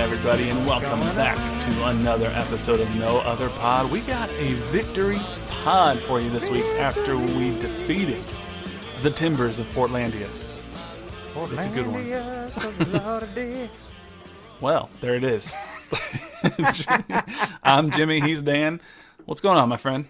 Everybody, and welcome back to another episode of No Other Pod. We got a victory pod for you this week after we defeated the Timbers of Portlandia. It's a good one. Well, there it is. I'm Jimmy. He's Dan. What's going on, my friend?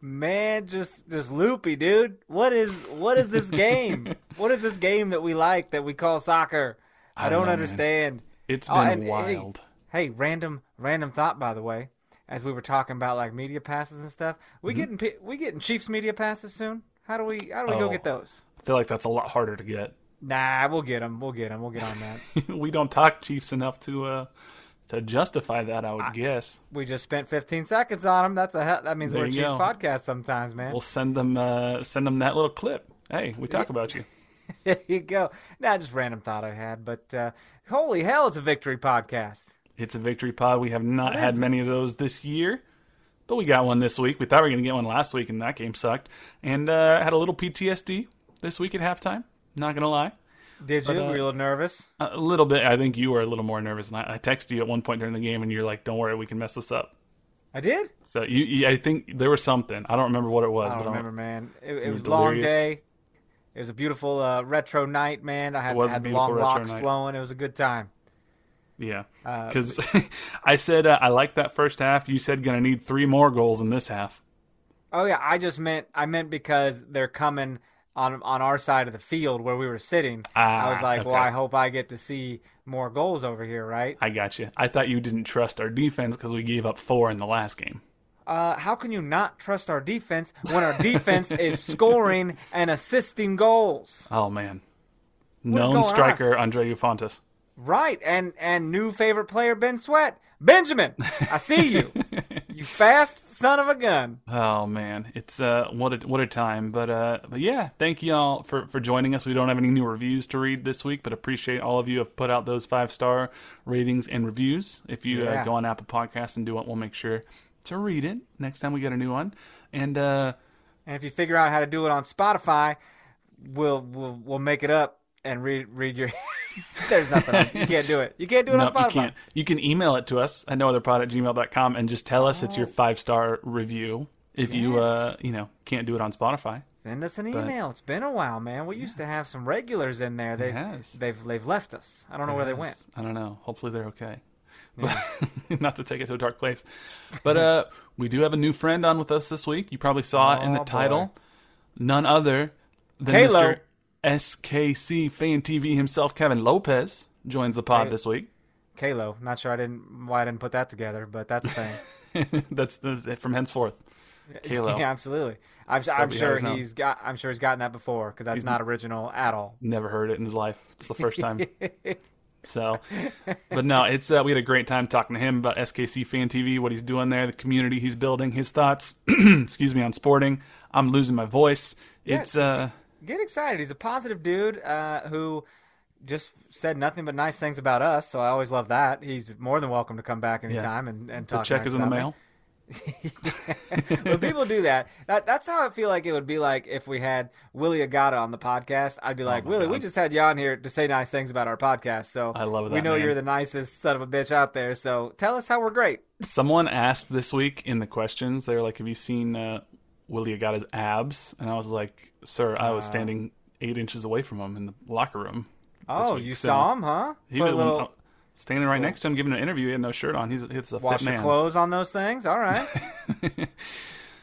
Man, just loopy, dude. What is this game? What is this game that we like that we call soccer? I don't understand. Man. It's been wild. Hey, random thought, by the way, as we were talking about like media passes and stuff. We getting Chiefs media passes soon. How do we go get those? I feel like that's a lot harder to get. Nah, we'll get them. We'll get on that. We don't talk Chiefs enough to justify that. I would guess. We just spent 15 seconds on them. That means we're a Chiefs podcast sometimes, man. We'll send them that little clip. Hey, we talk about you. There you go. Nah, just random thought I had, but holy hell, it's a victory podcast. It's a victory pod. We have not had many of those this year, but we got one this week. We thought we were going to get one last week, and that game sucked. And I had a little PTSD this week at halftime, not going to lie. Did you? Were you a little nervous? A little bit. I think you were a little more nervous than I texted you at one point during the game, and you're like, don't worry, we can mess this up. I did? So you, I think there was something. I don't remember what it was. I don't remember, man. It was a long day. It was a beautiful retro night, man. I had the long locks flowing. It was a good time. Yeah, because I said I like that first half. You said going to need three more goals in this half. Oh yeah, I meant because they're coming on our side of the field where we were sitting. I was like, okay. Well, I hope I get to see more goals over here, right? I got you. I thought you didn't trust our defense because we gave up 4 in the last game. How can you not trust our defense when our defense is scoring and assisting goals? Oh, man. Known striker, Andreu Fontès. Right, and new favorite player, Ben Sweat. Benjamin, I see you. You fast son of a gun. Oh, man. It's what a time. But yeah, thank you all for joining us. We don't have any new reviews to read this week, but appreciate all of you have put out those 5-star ratings and reviews. If you go on Apple Podcasts and do it, we'll make sure to read it next time we get a new one, and if you figure out how to do it on Spotify, we'll make it up and read your. There's nothing you can't do it. You can't do it on Spotify. You can email it to us at noootherpod@gmail.com and just tell us it's your 5-star review. If you can't do it on Spotify, send us an email. It's been a while, man. We used to have some regulars in there. They've left us. I don't know where they went. I don't know. Hopefully they're okay. Yeah. But, not to take it to a dark place, but we do have a new friend on with us this week. You probably saw it in the title. None other than Mr. SKC Fan TV himself, Kevin Lopez, joins the pod this week. Kalo, not sure why I didn't put that together, but that's a thing. that's from henceforth. Kalo, yeah, absolutely. I'm sure he's gotten that before because he's not original at all. Never heard it in his life. It's the first time. So, but no, it's we had a great time talking to him about SKC Fan TV, what he's doing there, the community he's building, his thoughts. Excuse me, on sporting. I'm losing my voice. Yeah, it's get excited. He's a positive dude who just said nothing but nice things about us. So I always love that. He's more than welcome to come back anytime and talk. The check is in the mail. When people do that, that's how I feel like it would be like if we had Willy Agada on the podcast. I'd be like, Willy, we just had you on here to say nice things about our podcast. So I love that, we know you're the nicest son of a bitch out there. So tell us how we're great. Someone asked this week in the questions, they were like, have you seen Willy Agada's abs? And I was like, sir, I was standing 8 inches away from him in the locker room. Oh, you saw him, huh? He was standing right next to him, giving an interview. He had no shirt on. He's a fit man. Wash your clothes on those things. All right.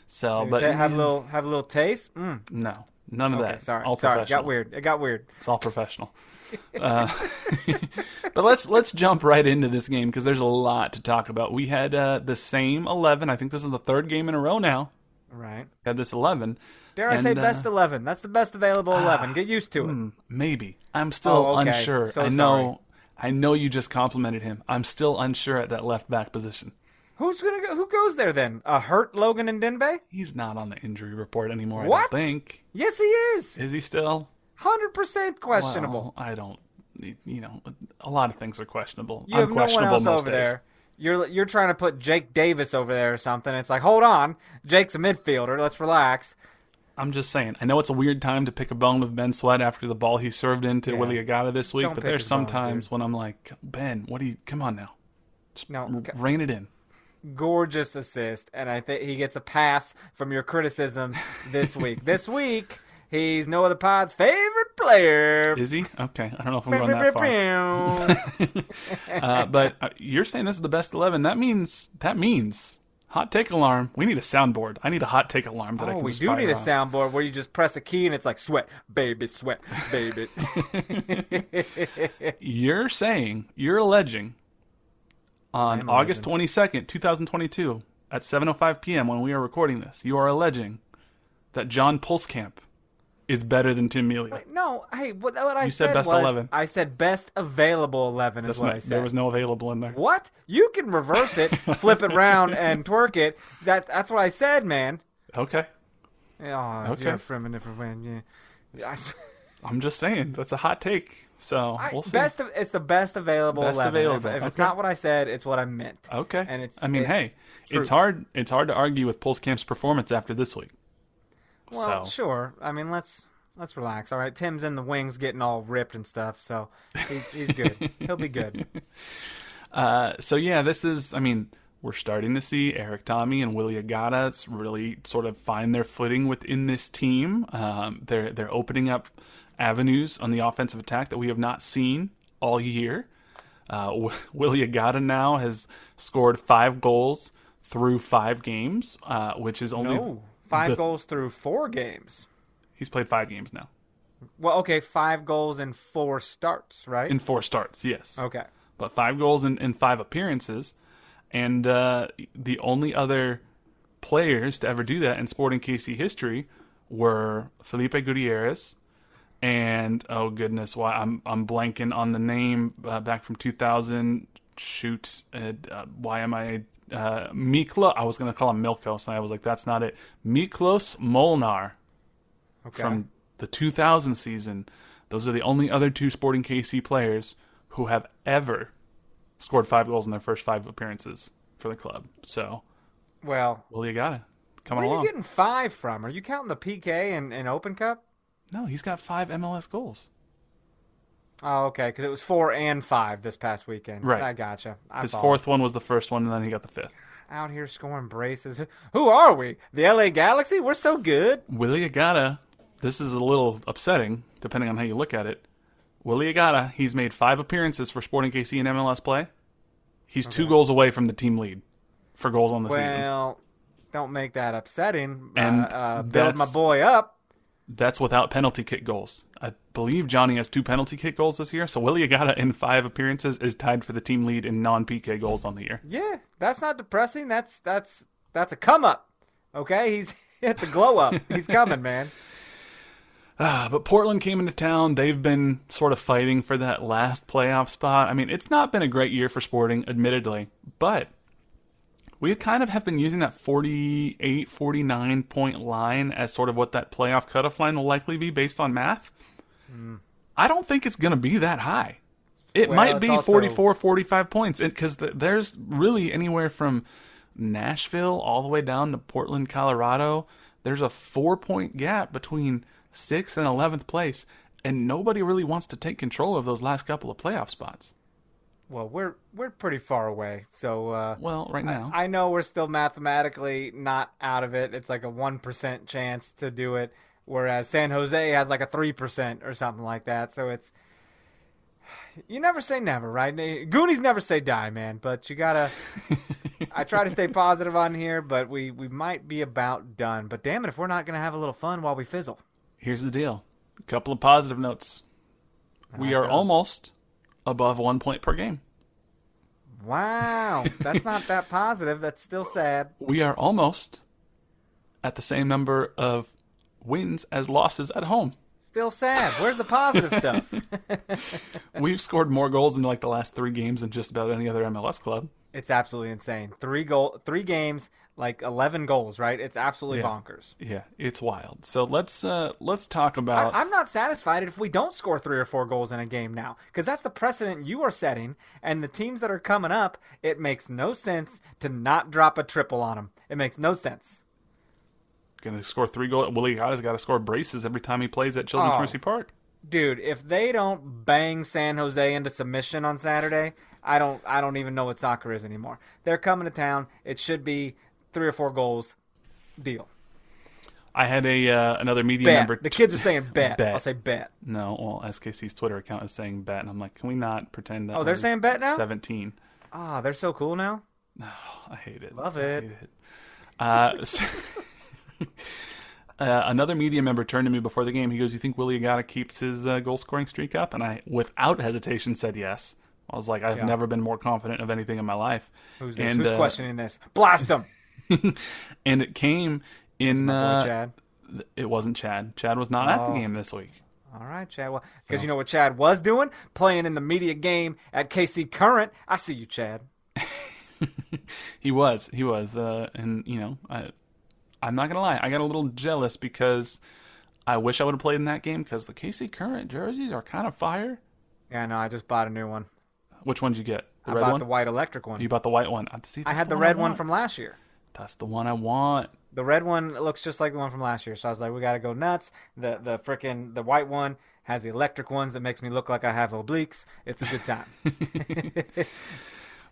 So, but have a little taste. Mm. No, none of that. Sorry. It got weird. It's all professional. But let's jump right into this game because there's a lot to talk about. We had the same 11. I think this is the third game in a row now. Right. We had this 11. Dare I say best 11? That's the best available 11. Get used to it. Maybe. I'm still unsure. So I know. Sorry. I know you just complimented him. I'm still unsure at that left back position. Who's gonna go? Who goes there then? Hurt Logan and Denbay? He's not on the injury report anymore. What? I don't think. Yes, he is. Is he still? 100% questionable. Well, I don't. You know, a lot of things are questionable. You have no one else over there. You're trying to put Jake Davis over there or something. It's like, hold on, Jake's a midfielder. Let's relax. I'm just saying. I know it's a weird time to pick a bone with Ben Sweat after the ball he served into Willy Agada this week, but there's some times when I'm like, Ben, what do you? Come on now, rein it in. Gorgeous assist, and I think he gets a pass from your criticism this week. This week, he's No Other Pod's favorite player. Is he? Okay, I don't know if I'm going that far. But you're saying this is the best 11. That means. Hot take alarm. We need a soundboard. I need a hot take alarm that I can just fire off. We do need a soundboard where you just press a key and it's like, sweat, baby, sweat, baby. You're saying, you're alleging, on August 22nd, 2022, at 7:05 p.m. when we are recording this, you are alleging that John Pulskamp is better than Tim Melia. Wait, no, hey, what I said best was, 11. I said best available 11 is what I said. There was no available in there. What? You can reverse it, flip it around, and twerk it. That's what I said, man. Okay. Oh, okay. You're from a different man. Yeah. I'm just saying, that's a hot take. So we'll see. It's the best available 11. If it's not what I said, it's what I meant. Okay. And it's hard. It's hard to argue with Pulskamp's performance after this week. Well, sure. I mean, let's relax. All right, Tim's in the wings getting all ripped and stuff, so he's good. He'll be good. This is. I mean, we're starting to see Erik Thommy and Willy Agada really sort of find their footing within this team. They're opening up avenues on the offensive attack that we have not seen all year. Willy Agada now has scored 5 goals through 5 games, which is only. No. 5 goals through 4 games. He's played 5 games now. Well, okay, 5 goals in 4 starts, right? In 4 starts, yes. Okay. But 5 goals in 5 appearances. And the only other players to ever do that in Sporting KC history were Felipe Gutierrez and, oh goodness, why I'm blanking on the name back from 2000. Shoot, why am I... Miklos, I was going to call him Milkos, and I was like, that's not it. Miklos Molnar from the 2000 season. Those are the only other 2 Sporting KC players who have ever scored 5 goals in their first 5 appearances for the club. So, Willy Agada, coming along. Where are you getting 5 from? Are you counting the PK and Open Cup? No, he's got 5 MLS goals. Oh, okay, because it was 4 and 5 this past weekend. Right. I gotcha. His fourth one was the first one, and then he got the fifth. Out here scoring braces. Who are we? The LA Galaxy? We're so good. Willy Agada, this is a little upsetting, depending on how you look at it. Willy Agada, he's made 5 appearances for Sporting KC in MLS play. He's 2 goals away from the team lead for goals on the season. Well, don't make that upsetting. And build my boy up. That's without penalty kick goals. I believe Johnny has 2 penalty kick goals this year, so Willy Agada in 5 appearances is tied for the team lead in non-PK goals on the year. Yeah, that's not depressing. That's a come-up, okay? It's a glow-up. He's coming, man. But Portland came into town. They've been sort of fighting for that last playoff spot. I mean, it's not been a great year for Sporting, admittedly, but... we kind of have been using that 48, 49-point line as sort of what that playoff cutoff line will likely be based on math. Mm. I don't think it's going to be that high. It might be 44, 45 points because there's really anywhere from Nashville all the way down to Portland, Colorado. There's a 4-point gap between 6th and 11th place, and nobody really wants to take control of those last couple of playoff spots. Well, we're pretty far away, so right now I know we're still mathematically not out of it. It's like a 1% chance to do it, whereas San Jose has like a 3% or something like that. So it's, you never say never, right? Goonies never say die, man. But you gotta. I try to stay positive on here, but we might be about done. But damn it, if we're not gonna have a little fun while we fizzle. Here's the deal. A couple of positive notes. We are almost above 1 point per game. Wow. That's not that positive. That's still sad. We are almost at the same number of wins as losses at home. Still sad. Where's the positive stuff? We've scored more goals in like the last 3 games than just about any other MLS club. It's absolutely insane. 3 games, like 11 goals, right? It's absolutely bonkers. Yeah, it's wild. So let's talk about... I'm not satisfied if we don't score 3 or 4 goals in a game now, because that's the precedent you are setting, and the teams that are coming up, it makes no sense to not drop a triple on them. It makes no sense. Going to score 3 goals. Willy Agada's got to score braces every time he plays at Children's Mercy Park. Dude, if they don't bang San Jose into submission on Saturday, I don't even know what soccer is anymore. They're coming to town. It should be 3 or 4 goals. Deal. I had a another media bet. Member. The kids are saying bet. I'll say bet. No, well, SKC's Twitter account is saying bet, and I'm like, can we not pretend that? Oh, they're saying bet now. 17. Ah, they're so cool now. No, I hate it. Love it. I hate it. Another media member turned to me before the game. He goes, you think Willy Agada keeps his goal-scoring streak up? And I, without hesitation, said yes. I was like, I've never been more confident of anything in my life. Who's this? And, who's questioning this? Blast him! And it came in... Was Chad? It wasn't Chad. Chad was not at the game this week. All right, Chad. Well, because you know what Chad was doing? Playing in the media game at KC Current. I see you, Chad. He was. And, you know... I'm not going to lie. I got a little jealous because I wish I would have played in that game because the KC Current jerseys are kind of fire. Yeah, no, I just bought a new one. Which one did you get? I bought the white electric one. You bought the white one. I had the red one from last year. That's the one I want. The red one looks just like the one from last year. So I was like, we got to go nuts. The white one has the electric ones that makes me look like I have obliques. It's a good time.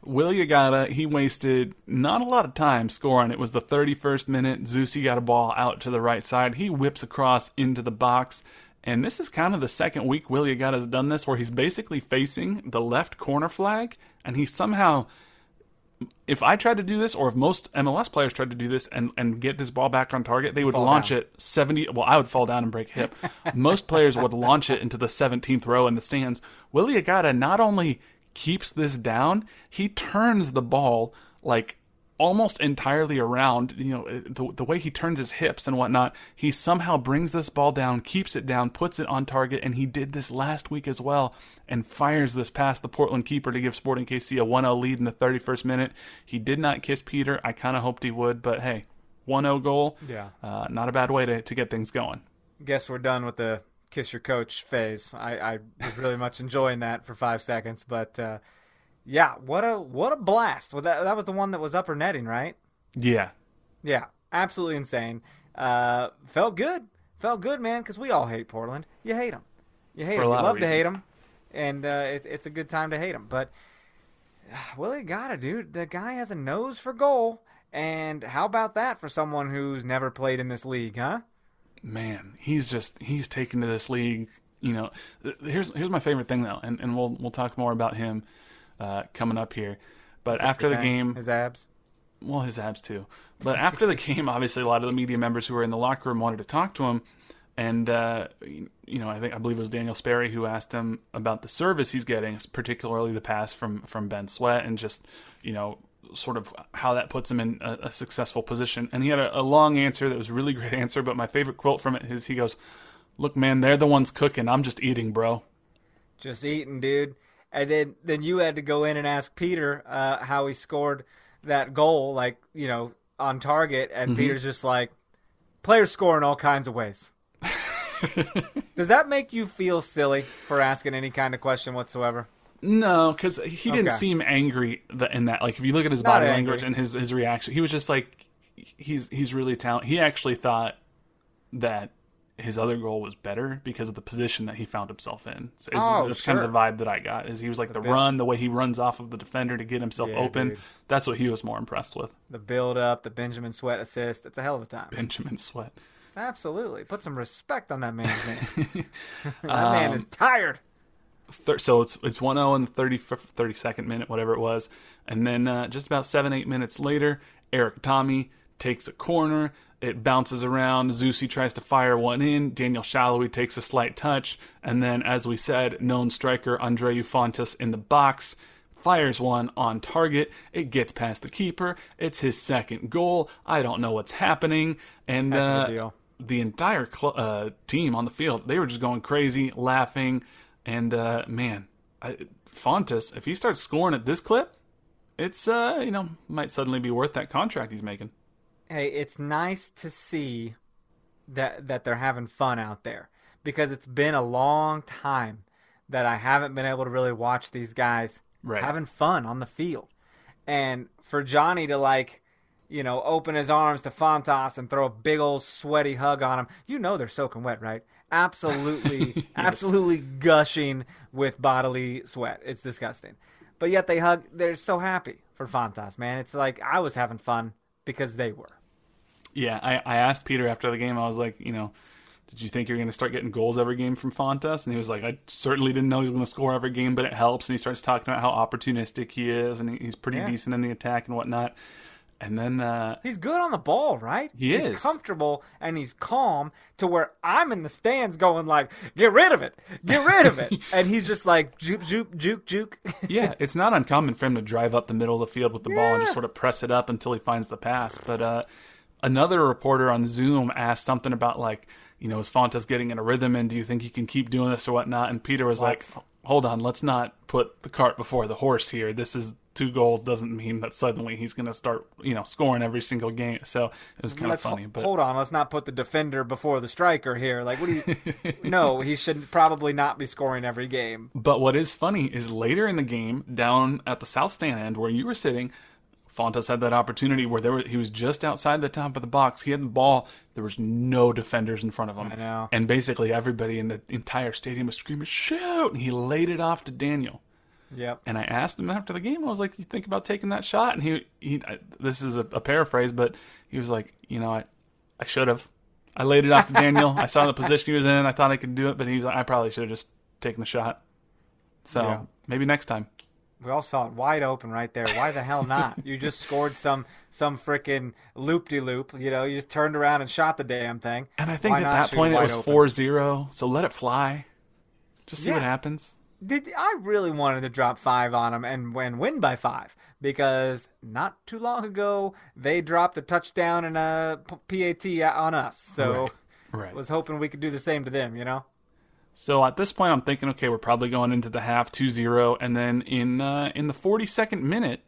Willy Agada, he wasted not a lot of time scoring. It was the 31st minute. Zusi got a ball out to the right side. He whips across into the box. And this is kind of the second week Willy Agada's done this, where he's basically facing the left corner flag. And he somehow, if I tried to do this, or if most MLS players tried to do this and get this ball back on target, they would launch it 70. Well, I would fall down and break hip. Most players would launch it into the 17th row in the stands. Willy Agada not only keeps this down, he turns the ball like almost entirely around. You know, the way he turns his hips and whatnot, he somehow brings this ball down, keeps it down, puts it on target, and he did this last week as well, and fires this past the Portland keeper to give Sporting KC a 1-0 lead in the 31st minute. He did not kiss Peter. I kind of hoped he would, but hey, 1-0 goal. Yeah. Not a bad way to get things going. Guess we're done with the kiss your coach phase. I was really much enjoying that for 5 seconds, but what a blast. Well, that was the one that was upper netting, right? Yeah, absolutely insane. Felt good, man, because we all hate Portland. You hate them. You love to hate them, and it's a good time to hate them. But Willy Agada, dude, the guy has a nose for goal, and how about that for someone who's never played in this league, huh? Man, he's taken to this league. You know, here's my favorite thing though, and we'll talk more about him coming up here. But after the game, his abs. Well, his abs too. But after the game, obviously a lot of the media members who were in the locker room wanted to talk to him, and you know, I believe it was Daniel Sperry who asked him about the service he's getting, particularly the pass from Ben Sweat, and just, you know, sort of how that puts him in a successful position. And he had a long answer that was a really great answer, but my favorite quote from it is he goes, look, man, they're the ones cooking. I'm just eating, bro. Just eating, dude. And then you had to go in and ask Peter how he scored that goal, like, you know, on target, and Peter's just like, players score in all kinds of ways. Does that make you feel silly for asking any kind of question whatsoever? No, because he didn't seem angry in that. Like, if you look at his body language and his reaction, he was just like, he's really talented. He actually thought that his other goal was better because of the position that he found himself in. So that's kind of the vibe that I got. Is he was like the run, the way he runs off of the defender to get himself open. Dude. That's what he was more impressed with. The build up, the Benjamin Sweat assist. It's a hell of a time. Benjamin Sweat. Absolutely. Put some respect on that man's name. That man is tired. So it's 1-0 in the 32nd minute, whatever it was. And then just about 7-8 minutes later, Erik Thommy takes a corner. It bounces around. Zusi tries to fire one in. Daniel Salloi takes a slight touch. And then, as we said, known striker Andreu Fontès in the box fires one on target. It gets past the keeper. It's his second goal. I don't know what's happening. And the entire team on the field, they were just going crazy, laughing. And, man, Fontès, if he starts scoring at this clip, it's, might suddenly be worth that contract he's making. Hey, it's nice to see that they're having fun out there, because it's been a long time that I haven't been able to really watch these guys having fun on the field. And for Johnny to, like, open his arms to Fontès and throw a big old sweaty hug on him, they're soaking wet, right? Absolutely, yes. Absolutely gushing with bodily sweat. It's disgusting. But yet they hug. They're so happy for Fontès, man. It's like I was having fun because they were. Yeah, I asked Peter after the game. I was like, did you think you're going to start getting goals every game from Fontès? And he was like, I certainly didn't know he was going to score every game, but it helps. And he starts talking about how opportunistic he is, and he's pretty decent in the attack and whatnot. And then he's good on the ball, right? He's comfortable and he's calm, to where I'm in the stands going like, get rid of it. And he's just like, juke. Yeah, it's not uncommon for him to drive up the middle of the field with the ball and just sort of press it up until he finds the pass. But another reporter on Zoom asked something about like, is Fontès getting in a rhythm and do you think he can keep doing this or whatnot? And Peter was like, hold on, let's not put the cart before the horse here. This is 2 goals doesn't mean that suddenly he's going to start, scoring every single game. So it was kind of funny. But hold on, let's not put the defender before the striker here. Like, what do you? No, he should probably not be scoring every game. But what is funny is later in the game, down at the south stand end where you were sitting, Fontès had that opportunity where he was just outside the top of the box. He had the ball. There was no defenders in front of him. I know. And basically everybody in the entire stadium was screaming, shoot! And he laid it off to Daniel. Yep. And I asked him after the game, I was like, you think about taking that shot? And he this is a paraphrase, but he was like, I should have. I laid it off to Daniel. I saw the position he was in. I thought I could do it, but he's like, I probably should have just taken the shot. So maybe next time. We all saw it wide open right there. Why the hell not? You just scored some freaking loop-de-loop. You just turned around and shot the damn thing. And I think at that point it was 4-0, so let it fly. Just see what happens. I really wanted to drop 5 on them and win by 5, because not too long ago they dropped a touchdown and a PAT on us. So I was hoping we could do the same to them, So at this point, I'm thinking, okay, we're probably going into the half 2-0. And then in the 42nd minute,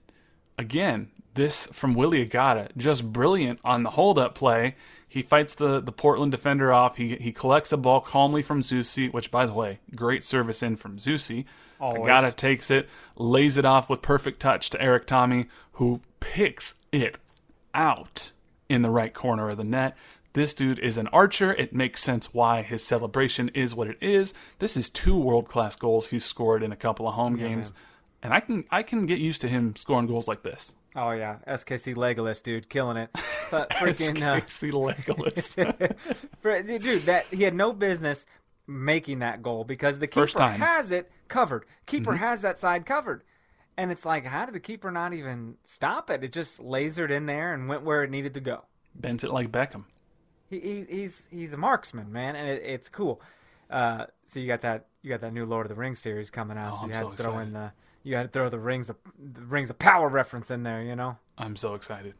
again, this from Willy Agada, just brilliant on the hold-up play. He fights the Portland defender off. He collects the ball calmly from Zusi, which, by the way, great service in from Zusi. Always. Agada takes it, lays it off with perfect touch to Erik Thommy, who picks it out in the right corner of the net. This dude is an archer. It makes sense why his celebration is what it is. This is 2 world-class goals he's scored in a couple of home games. Man. And I can get used to him scoring goals like this. Oh, yeah. SKC Legolas, dude. Killing it. But freaking, SKC Legolas. Dude, he had no business making that goal, because the keeper has it covered. Keeper has that side covered. And it's like, how did the keeper not even stop it? It just lasered in there and went where it needed to go. Bent it like Beckham. He's a marksman, man, and it's cool. So you got that new Lord of the Rings series coming out. So you had to throw the Rings of Power reference in there. I'm so excited.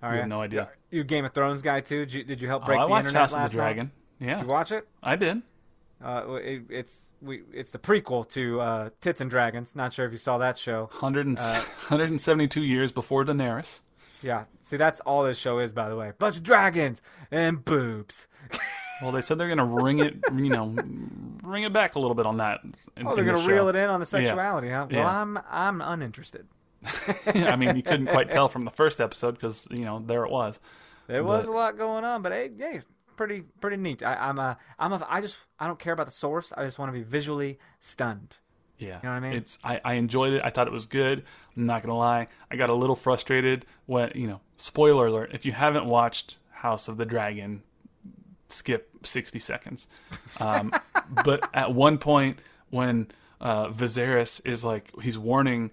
All right, you have no idea. You Game of Thrones guy too? Did you help break the internet last night? I watched House of the Dragon. Yeah, did you watch it? I did. It's the prequel to Tits and Dragons. Not sure if you saw that show. 172 years before Daenerys. Yeah, see, that's all this show is, by the way. Bunch of dragons and boobs. Well, they said they're going to Ring it back a little bit on that. They're going to reel it in on the sexuality, huh? Well, I'm uninterested. I mean, you couldn't quite tell from the first episode because, you know, there it was. There was a lot going on, but hey, pretty neat. I don't care about the source. I just want to be visually stunned. Yeah, you know what I mean? I enjoyed it. I thought it was good. I'm not gonna lie. I got a little frustrated when, you know, spoiler alert, if you haven't watched House of the Dragon, skip 60 seconds. But at one point when Viserys is like, he's warning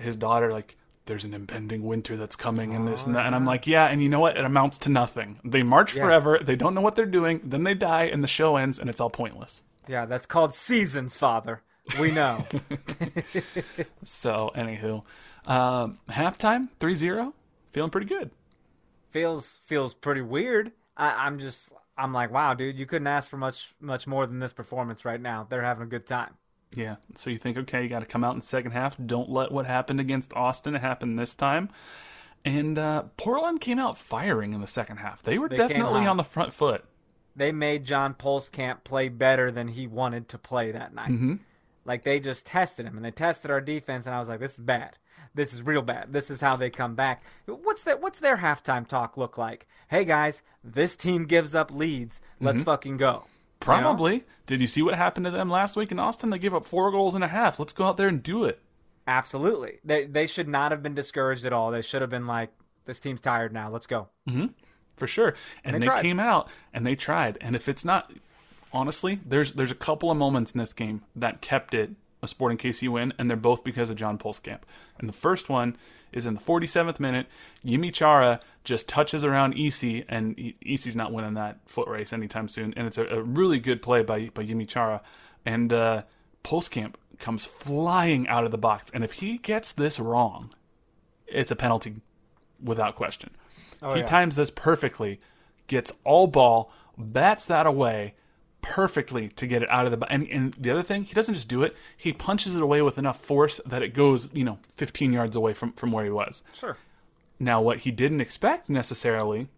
his daughter, like, there's an impending winter that's coming and this and that. And I'm like, yeah, and you know what? It amounts to nothing. They march forever. They don't know what they're doing. Then they die and the show ends and it's all pointless. Yeah, that's called seasons, father. We know. So, anywho, halftime, 3-0, feeling pretty good. Feels pretty weird. I'm like, wow, dude, you couldn't ask for much more than this performance right now. They're having a good time. Yeah. So you think, okay, you got to come out in the second half. Don't let what happened against Austin happen this time. And Portland came out firing in the second half. They definitely on the front foot. They made John Pulskamp play better than he wanted to play that night. Mm-hmm. Like, they just tested him, and they tested our defense, and I was like, this is bad. This is real bad. This is how they come back. What's their halftime talk look like? Hey, guys, this team gives up leads. Let's fucking go. Probably. You know? Did you see what happened to them last week in Austin? They gave up 4.5 goals. Let's go out there and do it. Absolutely. They should not have been discouraged at all. They should have been like, this team's tired now. Let's go. Mm-hmm. For sure. And they came out and they tried. And if it's not, honestly, there's a couple of moments in this game that kept it a Sporting KC win, and they're both because of John Pulskamp. And the first one is in the 47th minute. Yimmi Chará just touches around Isi, and Isi's not winning that foot race anytime soon. And it's a really good play by Yimmi Chará. And Pulskamp comes flying out of the box. And if he gets this wrong, it's a penalty without question. He times this perfectly, gets all ball, bats that away perfectly to get it out of the box. And the other thing, he doesn't just do it. He punches it away with enough force that it goes, 15 yards away from where he was. Sure. Now, what he didn't expect necessarily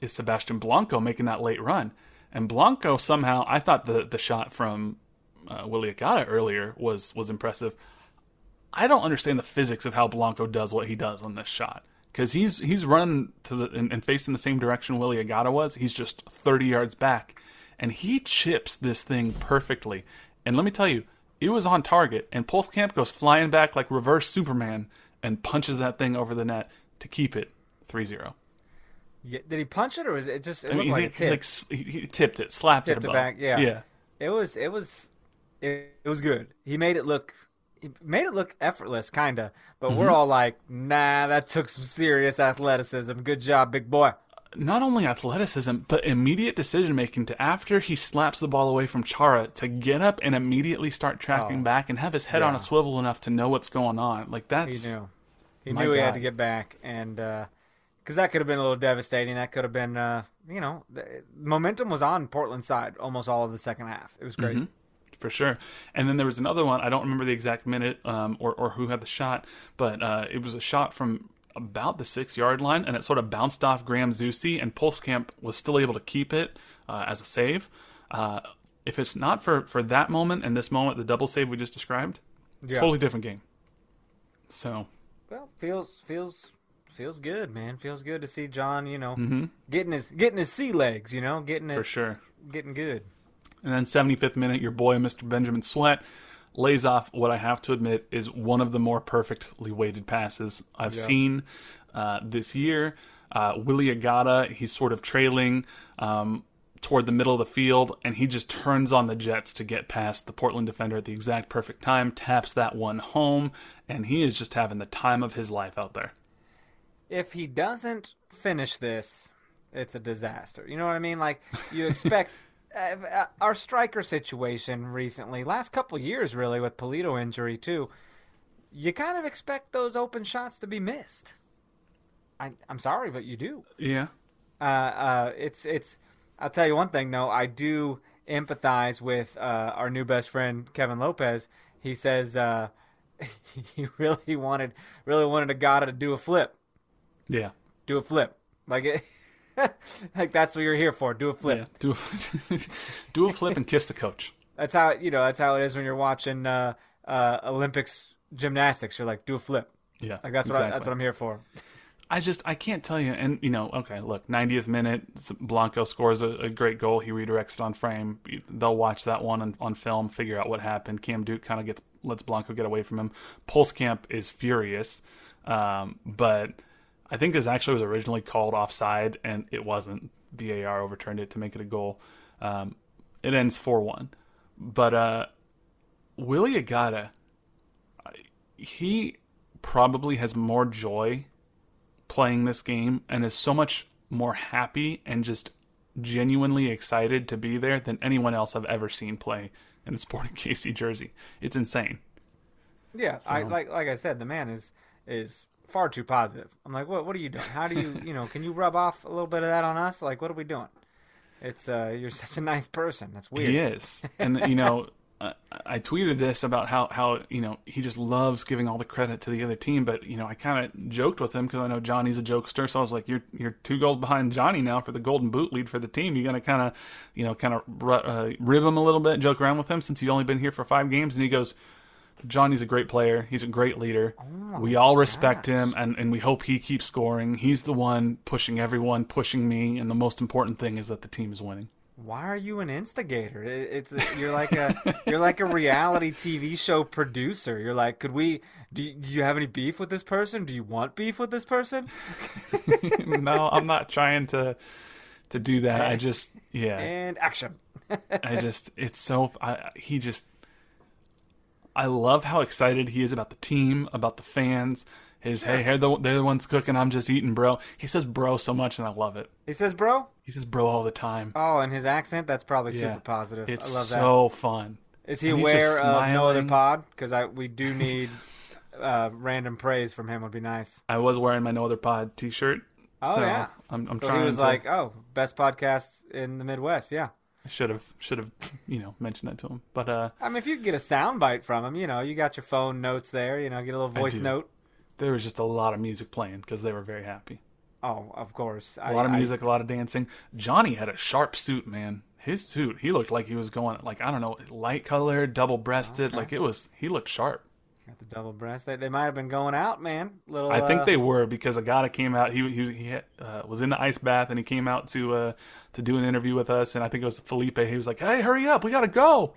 is Sebastian Blanco making that late run. And Blanco somehow, I thought the shot from Willy Agada earlier was impressive. I don't understand the physics of how Blanco does what he does on this shot. Because he's running to the and facing the same direction Willy Agada was. He's just 30 yards back. And he chips this thing perfectly. And let me tell you, it was on target. And Pulskamp goes flying back like reverse Superman and punches that thing over the net to keep it 3-0. Yeah, did he punch it or was it just looked like a tip? He tipped it, slapped it above. Back, yeah. It was good. He made it look effortless, kind of. But we're all like, nah, that took some serious athleticism. Good job, big boy. Not only athleticism, but immediate decision-making to after he slaps the ball away from Chará to get up and immediately start tracking back and have his head on a swivel enough to know what's going on. Like, that's... He knew he had to get back. And because that could have been a little devastating. That could have been, the momentum was on Portland's side almost all of the second half. It was crazy. Mm-hmm. For sure. And then there was another one. I don't remember the exact minute or who had the shot, but it was a shot from about the 6-yard line, and it sort of bounced off Graham Zusi, and Pulskamp was still able to keep it as a save. If it's not for that moment and this moment, the double save we just described, totally different game. So, well, feels good, man. Feels good to see John, getting his sea legs, getting it for sure, getting good. And then 75th minute, your boy, Mr. Benjamin Sweat, lays off what I have to admit is one of the more perfectly weighted passes I've seen this year. Willy Agada, he's sort of trailing toward the middle of the field, and he just turns on the jets to get past the Portland defender at the exact perfect time, taps that one home, and he is just having the time of his life out there. If he doesn't finish this, it's a disaster. You know what I mean? Like, you expect... our striker situation recently, last couple years really, with Pulido injury too, you kind of expect those open shots to be missed. I'm sorry, but you do. Yeah. It's. I'll tell you one thing though. I do empathize with our new best friend Kevin Lopez. He says he really wanted Agada to do a flip. Yeah. Do a flip like it. Like, that's what you're here for. Do a flip. Yeah, do a flip and kiss the coach. That's how that's how it is when you're watching Olympics gymnastics. You're like, do a flip. Yeah, like that's exactly. That's what I'm here for. I can't tell you. And, okay, look, 90th minute, Blanco scores a great goal. He redirects it on frame. They'll watch that one on film, figure out what happened. Cam Duke kind of lets Blanco get away from him. Pulskamp is furious, but I think this actually was originally called offside, and it wasn't. VAR overturned it to make it a goal. It ends 4-1. But Willy Agada, he probably has more joy playing this game and is so much more happy and just genuinely excited to be there than anyone else I've ever seen play in a Sporting KC jersey. It's insane. Yeah, so. Like I said, the man is far too positive. I'm like, what are you doing? How do you can you rub off a little bit of that on us? Like, what are we doing? It's you're such a nice person. That's weird. He is, and I tweeted this about how he just loves giving all the credit to the other team, but I kind of joked with him because I know Johnny's a jokester, so I was like, you're 2 goals behind Johnny now for the golden boot lead for the team. You're gonna kind of rib him a little bit, joke around with him since you've only been here for 5 games. And he goes, Johnny's a great player. He's a great leader. Oh, we all respect him, and we hope he keeps scoring. He's the one pushing everyone, pushing me, and the most important thing is that the team is winning. Why are you an instigator? You're like a reality TV show producer. You're like, do you have any beef with this person? Do you want beef with this person? No, I'm not trying to do that. I just, yeah. And action. I love how excited he is about the team, about the fans. They're the ones cooking. I'm just eating, bro. He says bro so much, and I love it. He says bro? He says bro all the time. Oh, and his accent? That's probably super positive. I love that. It's so fun. Is he aware of No Other Pod? Because we do need random praise from him. Would be nice. I was wearing my No Other Pod t-shirt. Oh, so yeah. I'm so trying to. He was like, oh, best podcast in the Midwest. Yeah. I should have, mentioned that to him. But I mean, if you could get a soundbite from him, you got your phone notes there. Get a little voice note. There was just a lot of music playing because they were very happy. Oh, of course. A lot of music, a lot of dancing. Johnny had a sharp suit, man. His suit, he looked like he was going, like, I don't know, light colored, double-breasted. Okay. Like, he looked sharp. Got the double breast. They might have been going out, man. I think they were, because Agada came out. He was in the ice bath, and he came out to do an interview with us. And I think it was Felipe. He was like, "Hey, hurry up, we gotta go."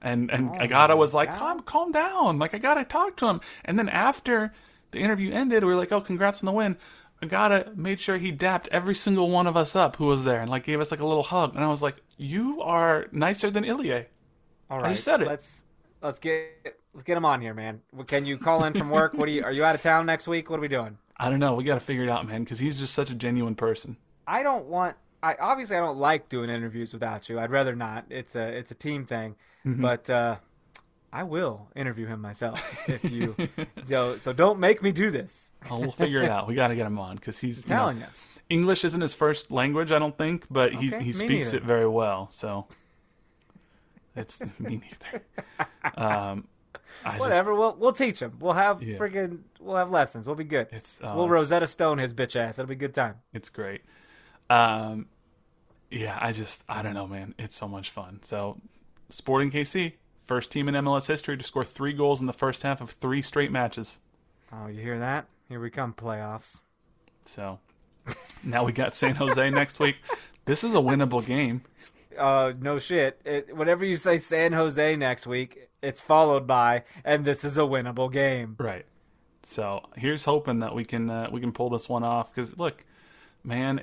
And Agada was like, "Calm down. Like, I gotta talk to him." And then after the interview ended, we were like, "Oh, congrats on the win." Agada made sure he dapped every single one of us up who was there, and gave us a little hug. And I was like, "You are nicer than Ilya." All right, you said it. Let's get him on here, man. Can you call in from work? Are you out of town next week? What are we doing? I don't know. We got to figure it out, man, because he's just such a genuine person. I don't like doing interviews without you. I'd rather not. It's a team thing. Mm-hmm. But I will interview him myself if you. So don't make me do this. Oh, we'll figure it out. We got to get him on because he's telling you. English isn't his first language, I don't think, but he speaks it very well. So it's me neither. We'll teach him. We'll have lessons. We'll be good. We'll Rosetta Stone his bitch ass. It'll be a good time. It's great. I don't know, man. It's so much fun. So, Sporting KC, first team in MLS history to score 3 goals in the first half of 3 straight matches. Oh, you hear that? Here we come, playoffs. So, now we got San Jose next week. This is a winnable game. No shit. Whenever you say San Jose next week, it's followed by, and this is a winnable game. Right. So here's hoping that we can pull this one off. Because look, man,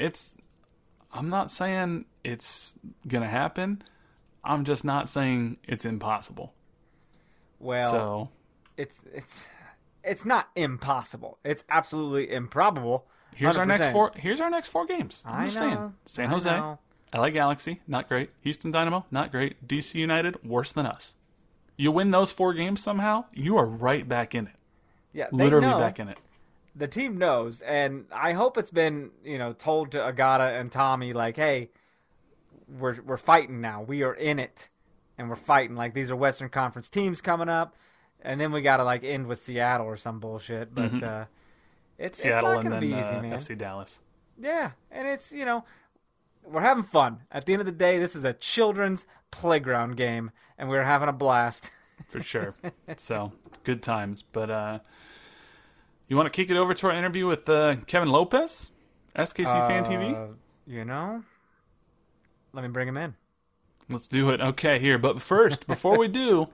I'm not saying it's gonna happen. I'm just not saying it's impossible. Well, so it's not impossible. It's absolutely improbable. 100%. Here's our next 4 games. I'm just saying. San Jose. LA Galaxy, not great. Houston Dynamo, not great. DC United, worse than us. You win those 4 games somehow, you are right back in it. Yeah, literally back in it. The team knows, and I hope it's been told to Agada and Thommy, like, hey, we're fighting now. We are in it, and we're fighting. Like, these are Western Conference teams coming up, and then we got to end with Seattle or some bullshit. But it's not going to be easy, man. FC Dallas. Yeah, and it's, you know, we're having fun. At the end of the day, this is a children's playground game, and we're having a blast. For sure. So, good times. But you want to kick it over to our interview with Kevin Lopez, SKC Fan TV? You know, let me bring him in. Let's do it. Okay, here. But first, before we do,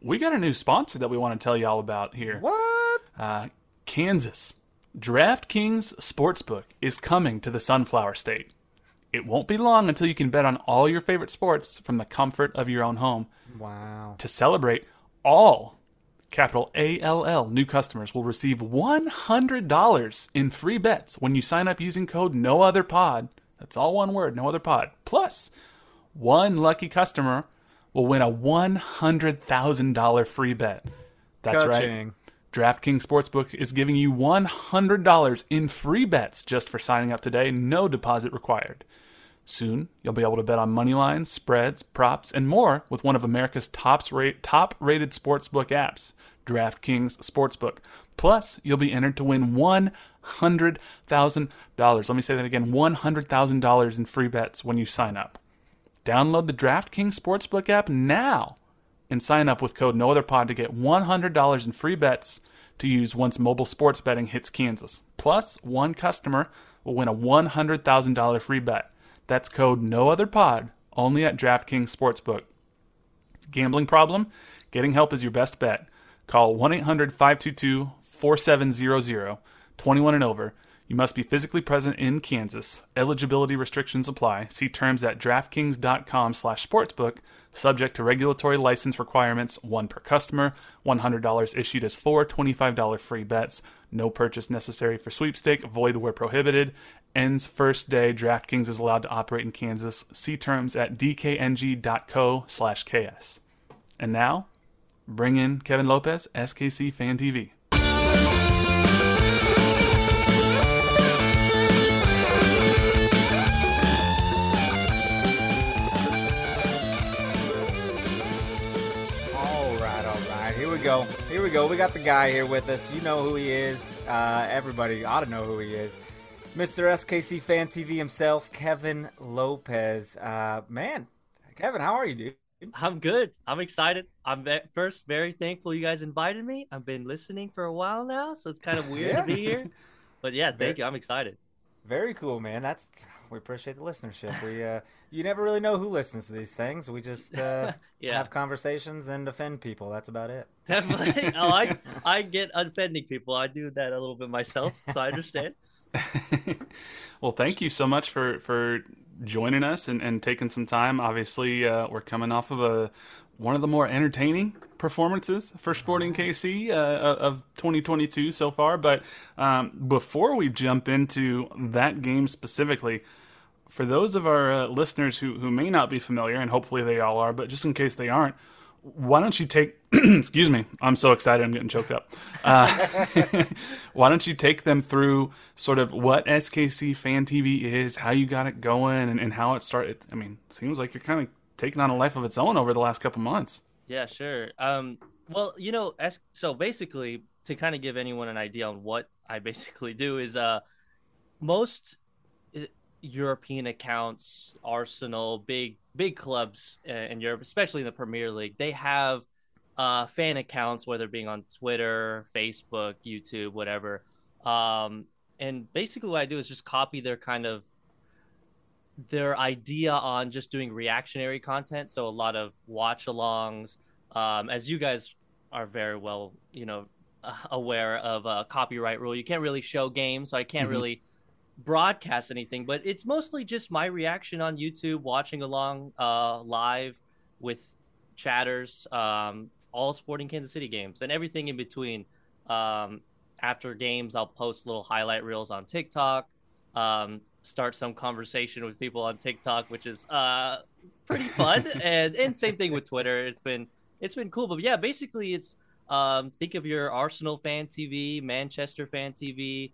we got a new sponsor that we want to tell you all about here. What? Kansas. DraftKings Sportsbook is coming to the Sunflower State. It won't be long until you can bet on all your favorite sports from the comfort of your own home. Wow. To celebrate, all, capital ALL, new customers will receive $100 in free bets when you sign up using code NOOTHERPOD. That's all one word, NOOTHERPOD. Plus, one lucky customer will win a $100,000 free bet. That's right. DraftKings Sportsbook is giving you $100 in free bets just for signing up today. No deposit required. Soon, you'll be able to bet on money lines, spreads, props, and more with one of America's top-rated sportsbook apps, DraftKings Sportsbook. Plus, you'll be entered to win $100,000. Let me say that again, $100,000 in free bets when you sign up. Download the DraftKings Sportsbook app now and sign up with code NOOTHERPOD to get $100 in free bets to use once mobile sports betting hits Kansas. Plus, one customer will win a $100,000 free bet. That's code NOOTHERPOD, only at DraftKings Sportsbook. Gambling problem? Getting help is your best bet. Call 1-800-522-4700, 21 and over. You must be physically present in Kansas. Eligibility restrictions apply. See terms at DraftKings.com/sportsbook. Subject to regulatory license requirements, one per customer, $100 issued as four $25 free bets. No purchase necessary for sweepstake, void where prohibited. Ends first day. DraftKings is allowed to operate in Kansas. See terms at dkng.co/ks. And now, bring in Kevin Lopez, SKC Fan TV. Go. Here we go. We got the guy here with us. You know who he is. Everybody ought to know who he is. Mr. SKC Fan TV himself, Kevin Lopez. Man, Kevin, how are you, dude? I'm good. I'm excited. I'm very thankful you guys invited me. I've been listening for a while now, so it's kind of weird to be here. But yeah, thank you. I'm excited. Very cool, man. We appreciate the listenership. You never really know who listens to these things. We just have conversations and offend people. That's about it. Definitely. Oh, I get offending people. I do that a little bit myself, so I understand. Well, thank you so much for joining us and taking some time. Obviously, we're coming off of one of the more entertaining performances for Sporting KC of 2022 so far. But before we jump into that game specifically, for those of our listeners who may not be familiar, and hopefully they all are, but just in case they aren't, why don't you take excuse me, I'm so excited I'm getting choked up. Why don't you take them through sort of what SKC Fan TV is, how you got it going, and how it started? I mean, it seems like you're kind of taking on a life of its own over the last couple months. Yeah, sure. Well, you know, so basically, to kind of give anyone an idea on what I basically do is most European accounts, Arsenal, big clubs in Europe, especially in the Premier League, they have fan accounts, whether being on Twitter, Facebook, YouTube, whatever. And basically what I do is just copy their kind of their idea on just doing reactionary content. So a lot of watch alongs, as you guys are very well, you know, aware of a copyright rule. You can't really show games. So I can't really broadcast anything, but it's mostly just my reaction on YouTube, watching along live with chatters, all Sporting Kansas City games and everything in between. After games, I'll post little highlight reels on TikTok, start some conversation with people on TikTok, which is pretty fun. and same thing with Twitter. It's been cool. But yeah, basically it's think of your Arsenal Fan TV, Manchester Fan TV.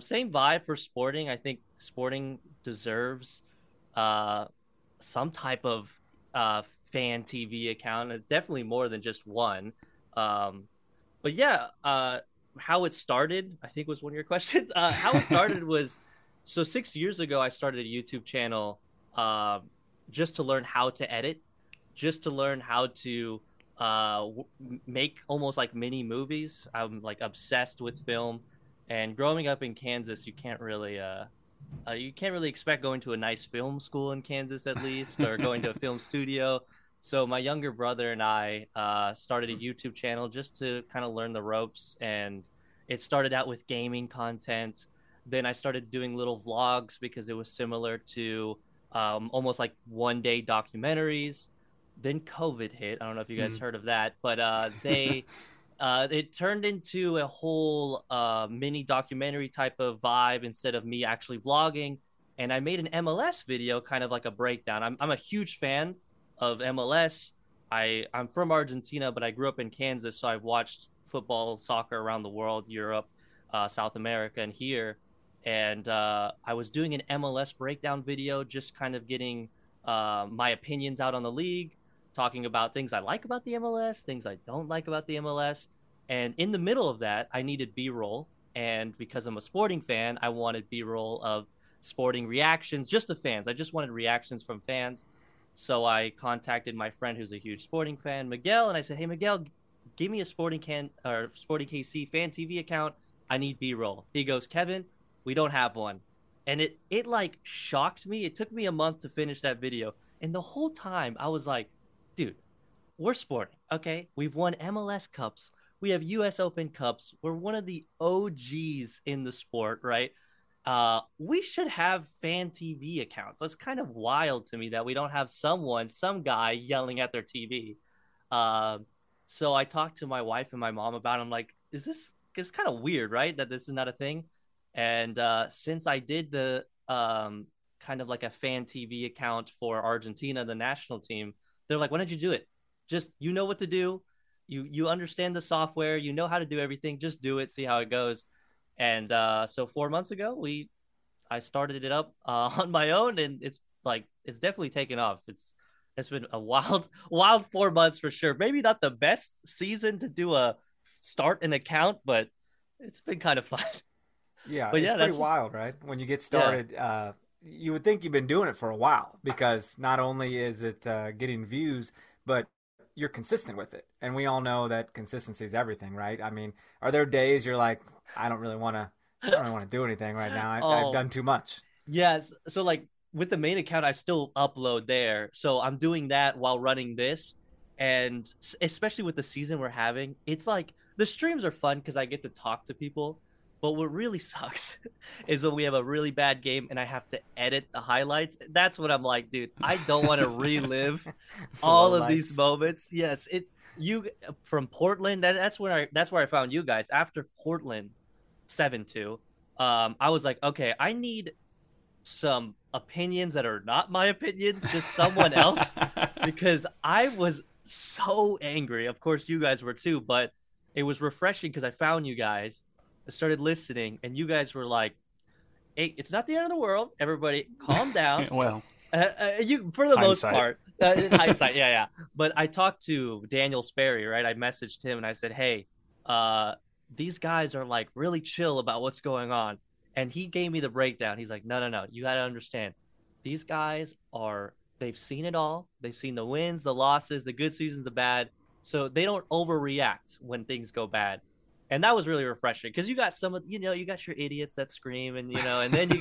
Same vibe for Sporting. I think Sporting deserves some type of Fan TV account. Definitely more than just one. But yeah, how it started, I think was one of your questions. How it started was So 6 years ago, I started a YouTube channel just to learn how to edit, just to learn how to make almost like mini movies. I'm like obsessed with film, and growing up in Kansas, you can't really expect going to a nice film school in Kansas, at least, or going to a film studio. So my younger brother and I started a YouTube channel just to kind of learn the ropes. And it started out with gaming content. Then I started doing little vlogs because it was similar to almost like one-day documentaries. Then COVID hit. I don't know if you guys heard of that, but it turned into a whole mini documentary type of vibe instead of me actually vlogging. And I made an MLS video, kind of like a breakdown. I'm a huge fan of MLS. I'm from Argentina, but I grew up in Kansas, so I've watched football, soccer around the world, Europe, South America, and here. And I was doing an MLS breakdown video, just kind of getting my opinions out on the league, talking about things I like about the MLS, things I don't like about the MLS. And in the middle of that, I needed B-roll. And because I'm a Sporting fan, I wanted B-roll of Sporting reactions, just the fans. I just wanted reactions from fans. So I contacted my friend who's a huge Sporting fan, Miguel, and I said, "Hey, Miguel, give me a Sporting KC Fan TV account. I need B-roll." He goes, "Kevin, we don't have one." And it like shocked me. It took me a month to finish that video. And the whole time I was like, dude, we're Sporting, okay? We've won MLS Cups. We have US Open Cups. We're one of the OGs in the sport, right? We should have fan TV accounts. That's kind of wild to me that we don't have some guy yelling at their TV. So I talked to my wife and my mom about it. I'm like, it's kind of weird, right? That this is not a thing. And since I did the kind of like a fan TV account for Argentina, the national team, they're like, "Why don't you do it? Just, you know what to do. You understand the software. You know how to do everything. Just do it. See how it goes." And so 4 months ago, I started it up on my own, and it's definitely taken off. It's been a wild 4 months for sure. Maybe not the best season to start an account, but it's been kind of fun. Yeah, but it's pretty wild, right? When you get started, you would think you've been doing it for a while, because not only is it getting views, but you're consistent with it. And we all know that consistency is everything, right? I mean, are there days you're like, I don't really want to do anything right now. I've done too much. Yes. So like with the main account, I still upload there. So I'm doing that while running this. And especially with the season we're having, it's like the streams are fun because I get to talk to people. But what really sucks is when we have a really bad game and I have to edit the highlights. That's what I'm like, dude, I don't want to relive all of these moments. Yes, it's you from Portland. That's where I found you guys. After Portland 7-2, I was like, okay, I need some opinions that are not my opinions, just someone else, because I was so angry. Of course, you guys were too, but it was refreshing because I found you guys. I started listening, and you guys were like, "Hey, it's not the end of the world. Everybody, calm down." Well, you for the most part, in hindsight, yeah. But I talked to Daniel Sperry, right? I messaged him and I said, "Hey, these guys are like really chill about what's going on," and he gave me the breakdown. He's like, "No, you got to understand. These guys they've seen it all. They've seen the wins, the losses, the good seasons, the bad. So they don't overreact when things go bad." And that was really refreshing because you got your idiots that scream and then you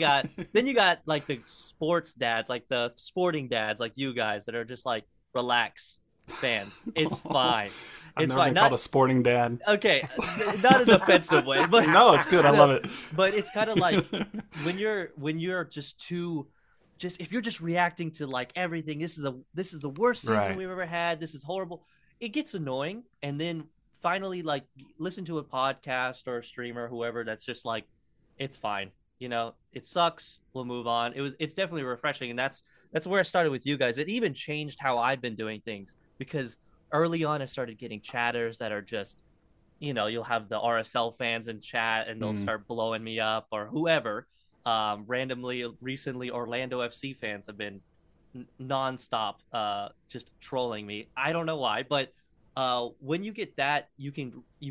got like the sports dads, like the Sporting dads, like you guys that are just like, relax, fans. It's fine. I've never been called a Sporting dad. Okay, not an offensive way, but no, it's good. I love it. But it's kind of like when you're just too. Just if you're just reacting to like everything, this is the worst season we've ever had. This is horrible. It gets annoying, and then. Finally, like, listen to a podcast or a streamer, whoever, that's just like, it's fine, it sucks, we'll move on. It's definitely refreshing, and that's where I started with you guys. It even changed how I've been doing things, because early on I started getting chatters that are just, you'll have the RSL fans in chat, and they'll start blowing me up, or whoever. Randomly, recently, Orlando FC fans have been nonstop just trolling me. I don't know why, but when you get that, you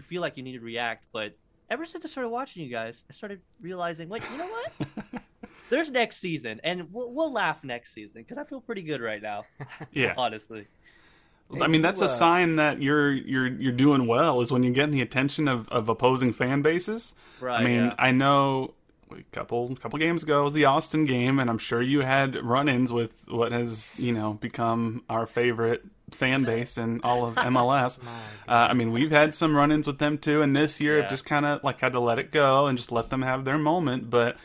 feel like you need to react. But ever since I started watching you guys, I started realizing, like, you know what? There's next season, and we'll laugh next season because I feel pretty good right now. Yeah, honestly. I mean, that's a sign that you're doing well, is when you're getting the attention of opposing fan bases. Right. I mean, yeah. I know a couple games ago was the Austin game, and I'm sure you had run-ins with what has, become our favorite fan base in all of MLS. I mean, we've had some run-ins with them too, and this year I've just kind of had to let it go and just let them have their moment. But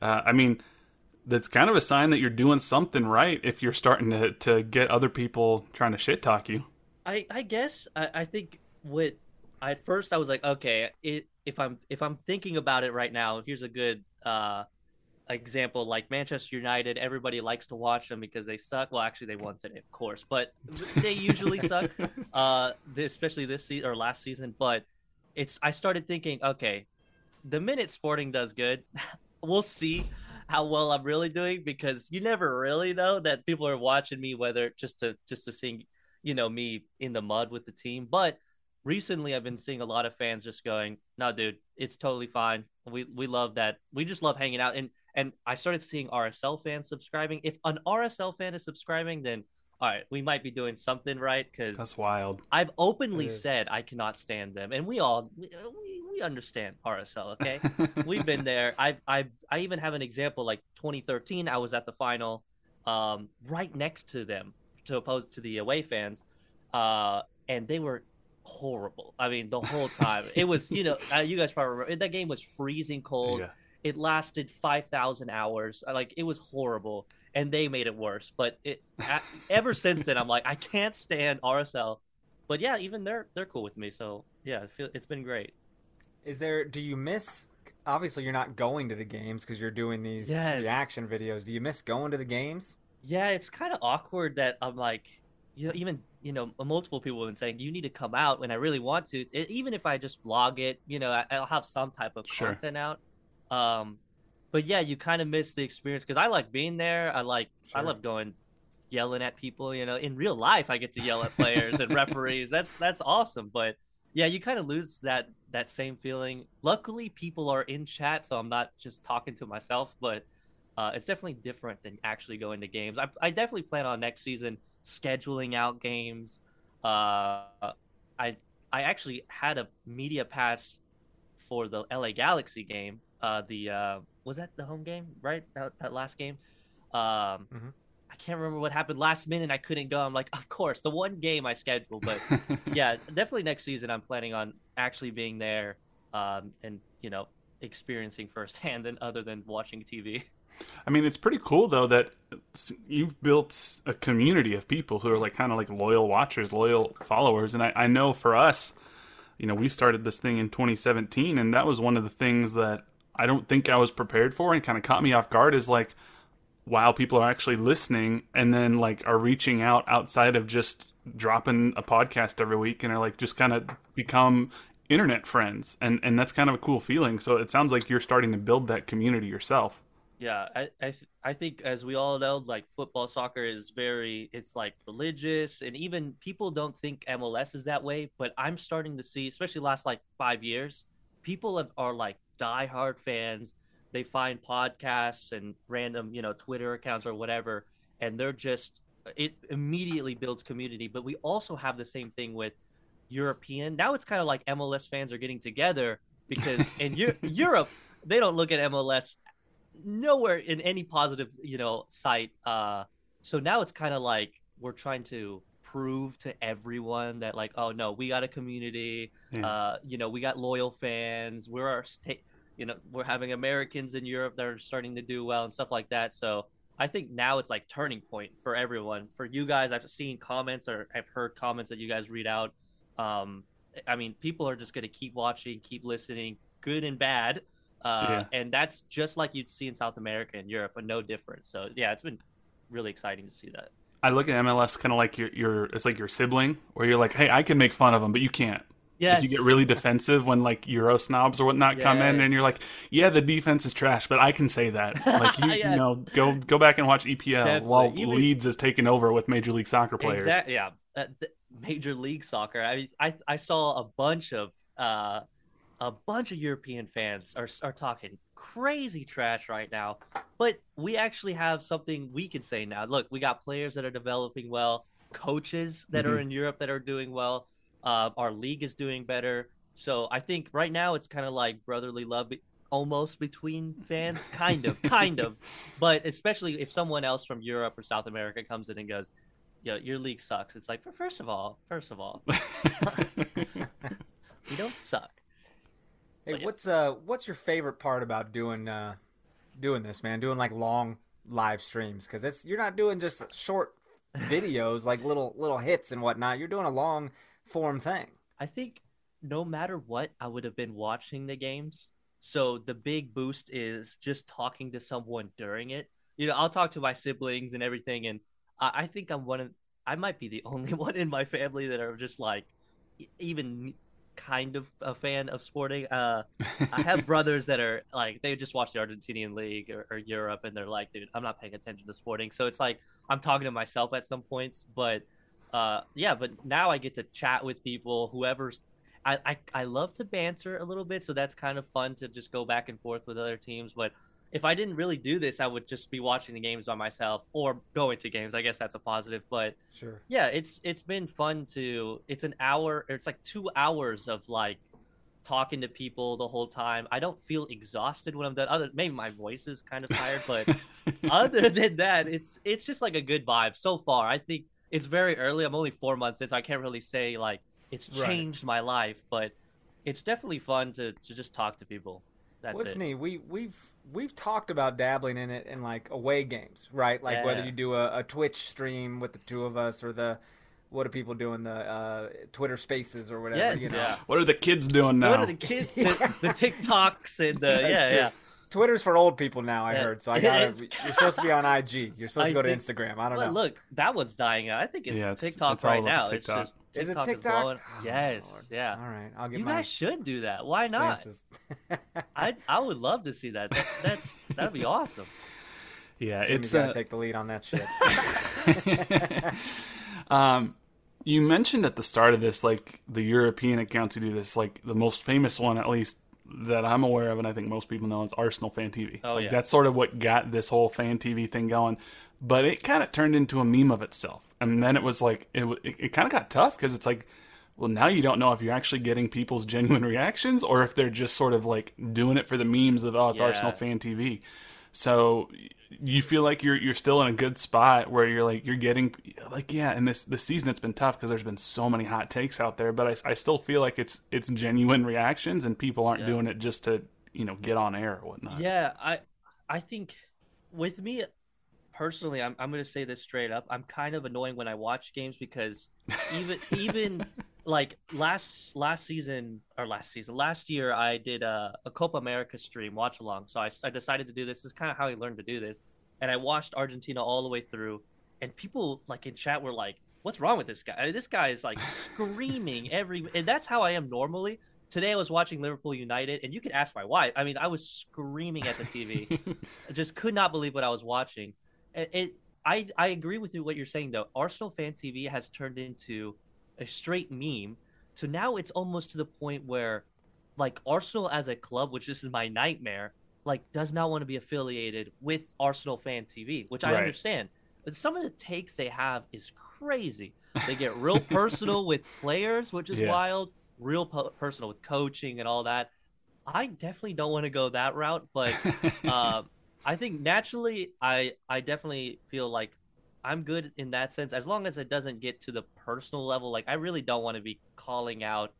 I mean, that's kind of a sign that you're doing something right if you're starting to get other people trying to shit talk you. I guess I think at first I was like, okay, if I'm thinking about it right now, here's a good example. Like Manchester United, everybody likes to watch them because they suck. Well, actually, they won today, of course, but they usually suck, especially this season or last season. But I started thinking, okay, the minute Sporting does good, we'll see how well I'm really doing, because you never really know that people are watching me, whether just to see, me in the mud with the team. But recently I've been seeing a lot of fans just going, no, dude, it's totally fine. We love that. We just love hanging out. And I started seeing RSL fans subscribing. If an RSL fan is subscribing, then all right, we might be doing something right. Cause that's wild. I've openly said I cannot stand them. And we all, we understand RSL. Okay. We've been there. I even have an example, like 2013, I was at the final, right next to them, to oppose to the away fans. And they were horrible. I mean, the whole time it was, you guys probably remember that game was freezing cold. Yeah. It lasted 5,000 hours. Like, it was horrible. And they made it worse. But ever since then, I'm like, I can't stand RSL. But yeah, even they're cool with me. So yeah, it's been great. Do you miss? Obviously, you're not going to the games because you're doing these reaction videos. Do you miss going to the games? Yeah, it's kind of awkward that I'm like, multiple people have been saying you need to come out, and I really want to. Even if I just vlog it, I'll have some type of content out. But yeah, you kind of miss the experience because I like being there. I love going, yelling at people. In real life, I get to yell at players and referees. That's awesome. But yeah, you kind of lose that same feeling. Luckily, people are in chat, so I'm not just talking to myself. But it's definitely different than actually going to games. I definitely plan on next season scheduling out games. I actually had a media pass for the LA Galaxy game. Was that the home game, right? That last game. I can't remember what happened last minute. I couldn't go. I'm like, of course, the one game I scheduled. But yeah, definitely next season I'm planning on actually being there and, experiencing firsthand and other than watching TV. I mean, it's pretty cool, though, that you've built a community of people who are kind of loyal watchers, loyal followers. And I know for us, we started this thing in 2017, and that was one of the things that I don't think I was prepared for and kind of caught me off guard is wow, people are actually listening and then are reaching out outside of just dropping a podcast every week and are just kind of become internet friends. And that's kind of a cool feeling. So it sounds like you're starting to build that community yourself. Yeah. I think as we all know, football, soccer is it's religious, and even people don't think MLS is that way, but I'm starting to see, especially last 5 years, people are diehard fans. They find podcasts and random, Twitter accounts or whatever, and it immediately builds community. But we also have the same thing with European. Now it's kind of like MLS fans are getting together because in Europe, they don't look at MLS nowhere in any positive, sight. So now it's kind of we're trying to prove to everyone that oh no, we got a community, we got loyal fans, we're having Americans in Europe that are starting to do well and stuff like that. So I think now it's turning point for everyone. For you guys, I've seen comments or I've heard comments that you guys read out. I mean, people are just going to keep watching, keep listening, good and bad. And that's just like you'd see in South America and Europe, but no different. So yeah, it's been really exciting to see that. I look at MLS kind of like it's like your sibling, where you're like, hey, I can make fun of them, but you can't. Yes. You get really defensive when Euro snobs or whatnot come in, and you're like, yeah, the defense is trash, but I can say that. Go back and watch EPL while Leeds is taking over with Major League Soccer players. Exactly. Yeah, Major League Soccer. I mean, I saw a bunch of European fans are talking crazy trash right now. But we actually have something we can say now. Look, we got players that are developing well, coaches that are in Europe that are doing well. Our league is doing better. So I think right now it's kind of like brotherly love almost between fans, kind of. But especially if someone else from Europe or South America comes in and goes, "Yo, your league sucks." It's like, first of all, we don't suck. Hey, but what's your favorite part about doing this, man? Doing like long live streams, because it's you're not doing just short videos like little hits and whatnot. You're doing a long form thing. I think no matter what, I would have been watching the games. So the big boost is just talking to someone during it. You know, I'll talk to my siblings and everything, and I think I might be the only one in my family that are just like even kind of a fan of Sporting. I have brothers that are like, they just watch the Argentinian league or Europe, and they're like, dude, I'm not paying attention to Sporting. So it's like, I'm talking to myself at some points, but now I get to chat with people, whoever's, I love to banter a little bit. So that's kind of fun to just go back and forth with other teams. But if I didn't really do this, I would just be watching the games by myself or going to games. I guess that's a positive, but sure. Yeah, it's been fun to, it's an hour, or it's like 2 hours of like talking to people the whole time. I don't feel exhausted when I'm done. Maybe my voice is kind of tired, but other than that, it's just like a good vibe so far. I think it's very early. I'm only 4 months in, so I can't really say like it's changed my life, but it's definitely fun to just talk to people. That's neat. We've talked about dabbling in it in like away games, right? Like whether you do a Twitch stream with the two of us, or the what are people doing, the Twitter Spaces or whatever. Yes. You know? Yeah. What are the kids doing now? What are the kids? The TikToks and the Twitter's for old people now. I heard so. You're supposed to be on IG. You're supposed to go to Instagram. I don't know. Look, that one's dying out. I think it's TikTok it's right now. TikTok. It's just TikTok is it TikTok? Blowing. Oh, yes. Lord. Yeah. All right. I'll get. You guys should do that. Why not? I would love to see that. That'd be awesome. Yeah, Jimmy's gonna take the lead on that shit. You mentioned at the start of this, like the European accounts who do this, like the most famous one, at least that I'm aware of, and I think most people know, is Arsenal Fan TV. Oh, yeah. That's sort of what got this whole Fan TV thing going, but it kind of turned into a meme of itself. And then it was like, it kind of got tough because it's like, well, now you don't know if you're actually getting people's genuine reactions or if they're just sort of like doing it for the memes of, oh, it's Arsenal Fan TV. So you feel like you're still in a good spot where you're like, you're getting like, and this season it's been tough because there's been so many hot takes out there, but I still feel like it's genuine reactions and people aren't doing it just to, you know, get on air or whatnot. Yeah. I think with me personally, I'm going to say this straight up. I'm kind of annoying when I watch games because even like last year, I did a Copa America stream watch along. So I decided to do this. This is kind of how I learned to do this. And I watched Argentina all the way through. And people like in chat were like, what's wrong with this guy? I mean, this guy is like screaming and that's how I am normally. Today I was watching Liverpool United, and you can ask my wife. I mean, I was screaming at the TV. I just could not believe what I was watching. I agree with you what you're saying, though. Arsenal Fan TV has turned into a straight meme. So now it's almost to the point where like Arsenal as a club, which this is my nightmare, like does not want to be affiliated with Arsenal Fan TV, which I understand. But some of the takes they have is crazy. They get real personal with players, which is wild, real personal with coaching and all that. I definitely don't want to go that route, but I think naturally I definitely feel like I'm good in that sense, as long as it doesn't get to the personal level. Like, I really don't want to be calling out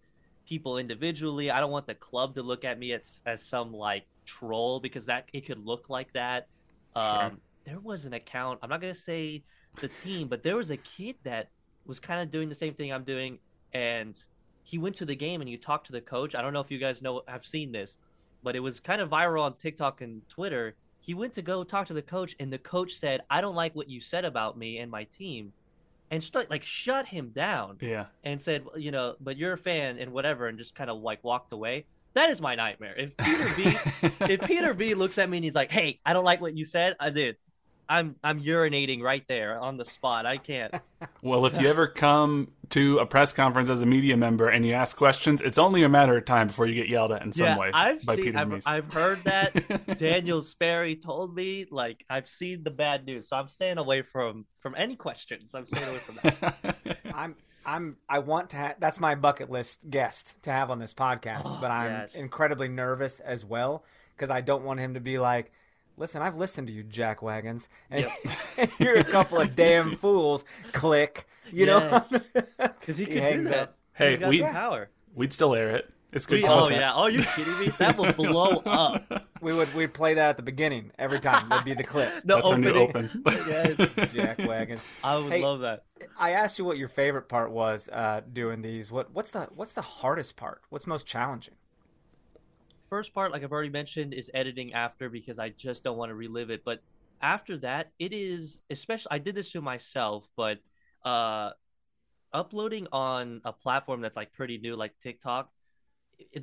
people individually. I don't want the club to look at me as some like troll, because that it could look like that. Sure. There was an account, I'm not going to say the team, but there was a kid that was kind of doing the same thing I'm doing. And he went to the game and you talked to the coach. I don't know if you guys know, I've seen this, but it was kind of viral on TikTok and Twitter. He went to go talk to the coach, and the coach said, "I don't like what you said about me and my team," and shut him down. Yeah, and said, "You know, but you're a fan and whatever," and just kind of like walked away. That is my nightmare. If Peter B looks at me and he's like, "Hey, I don't like what you said," I'm urinating right there on the spot. I can't. Well, if you ever come to a press conference as a media member and you ask questions, it's only a matter of time before you get yelled at in some way. I've heard that. Daniel Sperry told me, like, I've seen the bad news, so I'm staying away from any questions. I'm staying away from that. I want to have, that's my bucket list guest to have on this podcast, but I'm incredibly nervous as well, because I don't want him to be like, listen, I've listened to you jackwagons, and you're a couple of damn fools. Click, you know, because he could do that. Hey, we'd still air it. It's good content. Oh yeah, are you kidding me? That will blow up. We'd play that at the beginning every time. That'd be the clip. That's our new open. Jackwagons. I would love that. I asked you what your favorite part was doing these. What's the hardest part? What's most challenging? First part, like I've already mentioned, is editing after, because I just don't want to relive it. But after that, it is, especially, I did this to myself, but uploading on a platform that's like pretty new, like TikTok, I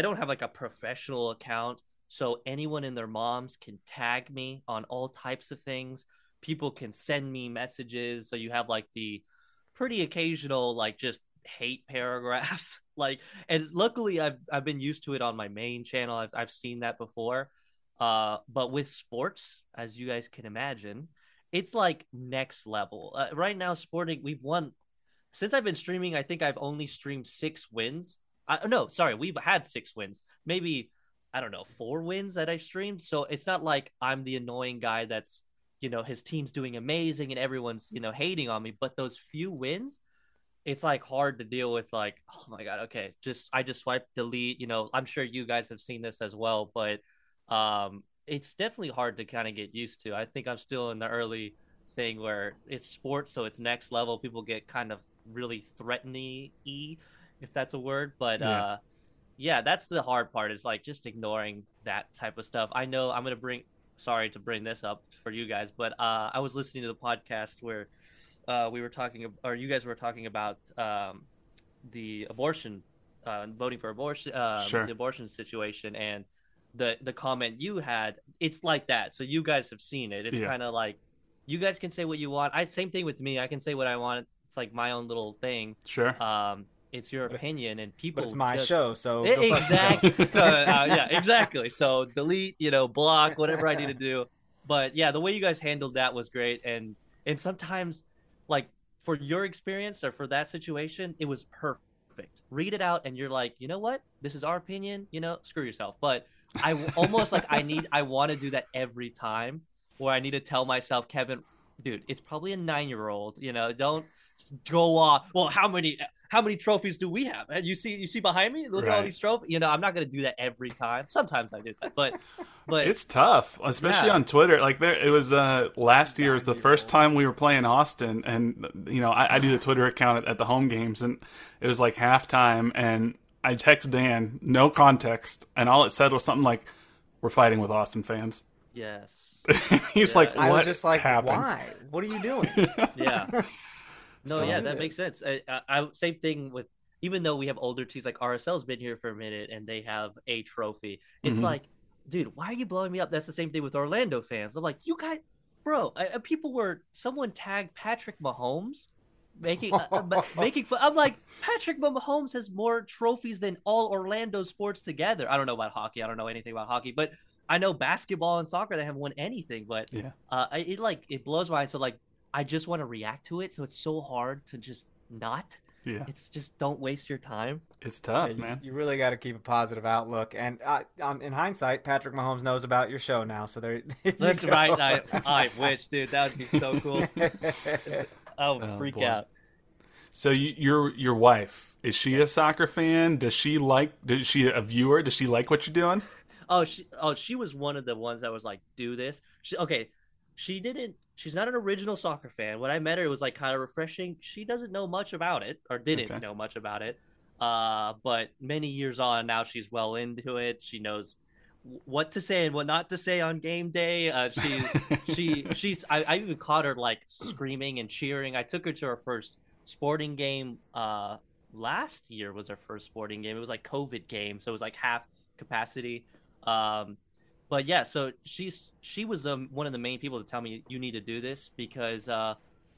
don't have like a professional account. So anyone and their moms can tag me on all types of things. People can send me messages. So you have like the pretty occasional, like, just hate paragraphs. Like, and luckily I've been used to it on my main channel. I've seen that before, but with sports, as you guys can imagine, it's like next level. Right now, Sporting, we've won since I've been streaming. I think I've only streamed 6 wins. We've had 6 wins. Maybe, I don't know, 4 wins that I streamed. So it's not like I'm the annoying guy that's, you know, his team's doing amazing and everyone's, you know, hating on me. But those few wins, it's like hard to deal with, like, oh my God, okay, I just swipe delete, you know, I'm sure you guys have seen this as well, but it's definitely hard to kind of get used to. I think I'm still in the early thing where it's sports, so it's next level. People get kind of really threatening-y, if that's a word, but that's the hard part, is like just ignoring that type of stuff. I know I'm going to sorry to bring this up for you guys, but I was listening to the podcast where you guys were talking about the abortion, voting for abortion, the abortion situation, and the comment you had. It's like that. So you guys have seen it. It's kind of like, you guys can say what you want. Same thing with me. I can say what I want. It's like my own little thing. Sure. It's your opinion, and people. But it's my show, so exactly. So exactly. So delete, you know, block, whatever I need to do. But yeah, the way you guys handled that was great, and sometimes, like, for your experience or for that situation, it was perfect. Read it out and you're like, you know what? This is our opinion, you know, screw yourself. But I almost like I want to do that every time, where I need to tell myself, Kevin, dude, it's probably a 9-year-old, you know, don't go off. Well, how many trophies do we have? You see behind me, look at all these trophies. You know, I'm not going to do that every time. Sometimes I do that, but it's tough, especially on Twitter. Like, it was last year was the first time we were playing Austin, and, you know, I do the Twitter account at the home games, and it was like halftime, and I text Dan, no context, and all it said was something like, "We're fighting with Austin fans." Yes. He's like, "What?" I was just like, happened? Why? What are you doing? No, that makes sense. I same thing with, even though we have older teams, like RSL's been here for a minute and they have a trophy. It's like, dude, why are you blowing me up? That's the same thing with Orlando fans. I'm like, you guys, bro, someone tagged Patrick Mahomes making fun. I'm like, Patrick Mahomes has more trophies than all Orlando sports together. I don't know about hockey. I don't know anything about hockey, but I know basketball and soccer, they haven't won anything, but it blows my mind. So, like, I just want to react to it, so it's so hard to just not. Yeah, it's just, don't waste your time. It's tough, man. You really got to keep a positive outlook. And in hindsight, Patrick Mahomes knows about your show now, so there. That's right. I wish, dude. That would be so cool. I would freak out. So your wife, is she a soccer fan? Is she a viewer? Does she like what you're doing? She was one of the ones that was like, do this. She didn't. She's not an original soccer fan. When I met her, it was like kind of refreshing. She doesn't know much about it, or didn't know much about it. But many years on now, she's well into it. She knows what to say and what not to say on game day. I even caught her like screaming and cheering. I took her to her first sporting game. Last year was her first sporting game. It was like COVID game, so it was like half capacity. But yeah, so she was one of the main people to tell me, you need to do this, because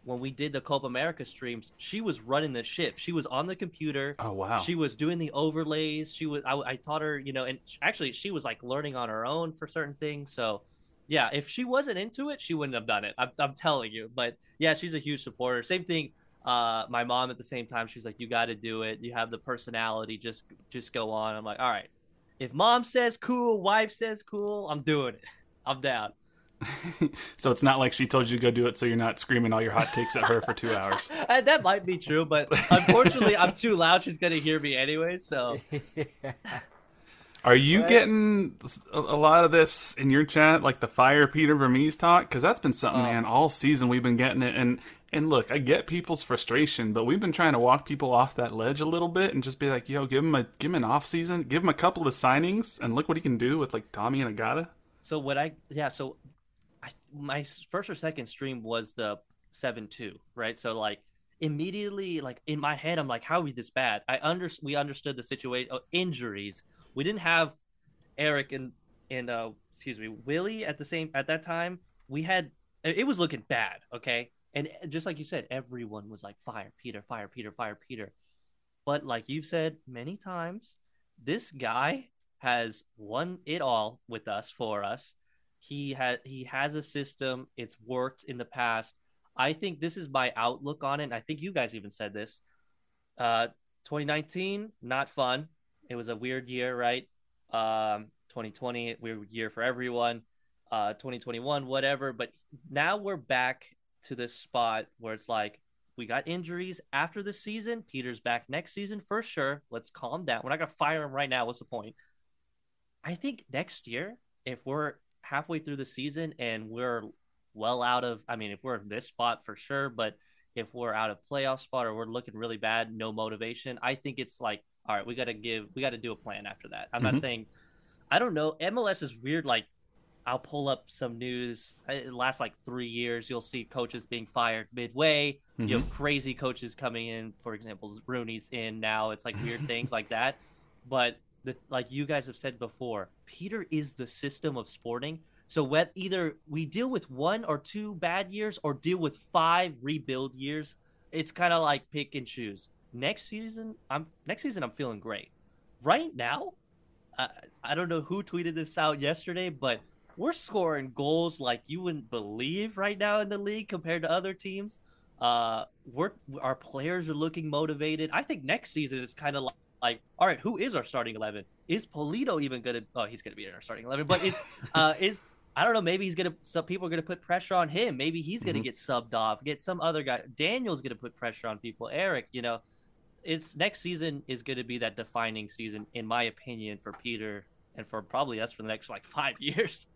when we did the Copa America streams, she was running the ship. She was on the computer. Oh, wow. She was doing the overlays. She was, I taught her, you know, and actually she was like learning on her own for certain things. So yeah, if she wasn't into it, she wouldn't have done it. I'm telling you, but yeah, she's a huge supporter. Same thing. My mom at the same time, she's like, you got to do it. You have the personality. Just go on. I'm like, all right, if mom says cool, wife says cool, I'm doing it. I'm down. So it's not like she told you to go do it, so you're not screaming all your hot takes at her for 2 hours. That might be true, but unfortunately I'm too loud. She's going to hear me anyway. So are you getting a lot of this in your chat, like the fire Peter Vermes talk? Because that's been something, man, all season we've been getting it. And look, I get people's frustration, but we've been trying to walk people off that ledge a little bit and just be like, yo, give him an off season, give him a couple of signings, and look what he can do with like Thommy and Agada. So what my first or second stream was the 7-2, right? So like immediately, like in my head, I'm like, how are we this bad? We understood the situation, injuries. We didn't have Erik and Willy at that time. It was looking bad. Okay. And just like you said, everyone was like, fire Peter, fire Peter, fire Peter. But like you've said many times, this guy has won it all with us, for us. He has a system. It's worked in the past. I think this is my outlook on it. And I think you guys even said this. 2019, not fun. It was a weird year, right? 2020, weird year for everyone. 2021, whatever. But now we're back to this spot where it's like, we got injuries after the season. Peter's back next season for sure. Let's calm down. We're not going to fire him right now. What's the point? I think next year, if we're halfway through the season and we're well out of, I mean, if we're in this spot for sure, but if we're out of playoff spot or we're looking really bad, no motivation, I think it's like, all right, we got to do a plan after that. I'm not saying, I don't know. MLS is weird. Like, I'll pull up some news. It lasts like 3 years. You'll see coaches being fired midway. You have crazy coaches coming in. For example, Rooney's in now. It's like weird things like that. But like you guys have said before, Peter is the system of Sporting. So either we deal with 1 or 2 bad years or deal with 5 rebuild years. It's kind of like pick and choose. Next season, I'm feeling great. Right now, I don't know who tweeted this out yesterday, but we're scoring goals like you wouldn't believe right now in the league compared to other teams. Our players are looking motivated. I think next season is kind of like, all right, who is our starting 11? Is Pulido even going to – oh, he's going to be in our starting 11. But I don't know, maybe he's going to – some people are going to put pressure on him. Maybe he's going to get subbed off, get some other guy. Daniel's going to put pressure on people. Erik, you know, it's next season is going to be that defining season, in my opinion, for Peter – and for probably us for the next like 5 years.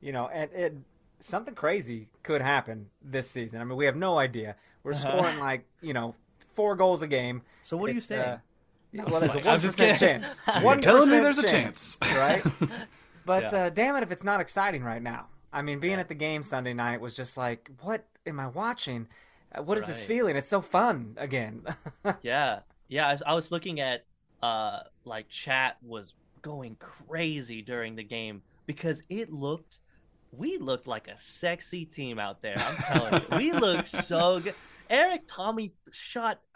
You know, and something crazy could happen this season. I mean, we have no idea. We're scoring like, you know, 4 goals a game. So what are you saying? Well, there's a 1% chance. So you're telling me there's a chance. Right? But damn it if it's not exciting right now. I mean, being at the game Sunday night was just like, what am I watching? What is this feeling? It's so fun again. Yeah, I was looking at like chat was going crazy during the game because we looked like a sexy team out there. I'm telling you, we looked so good. Erik Thommy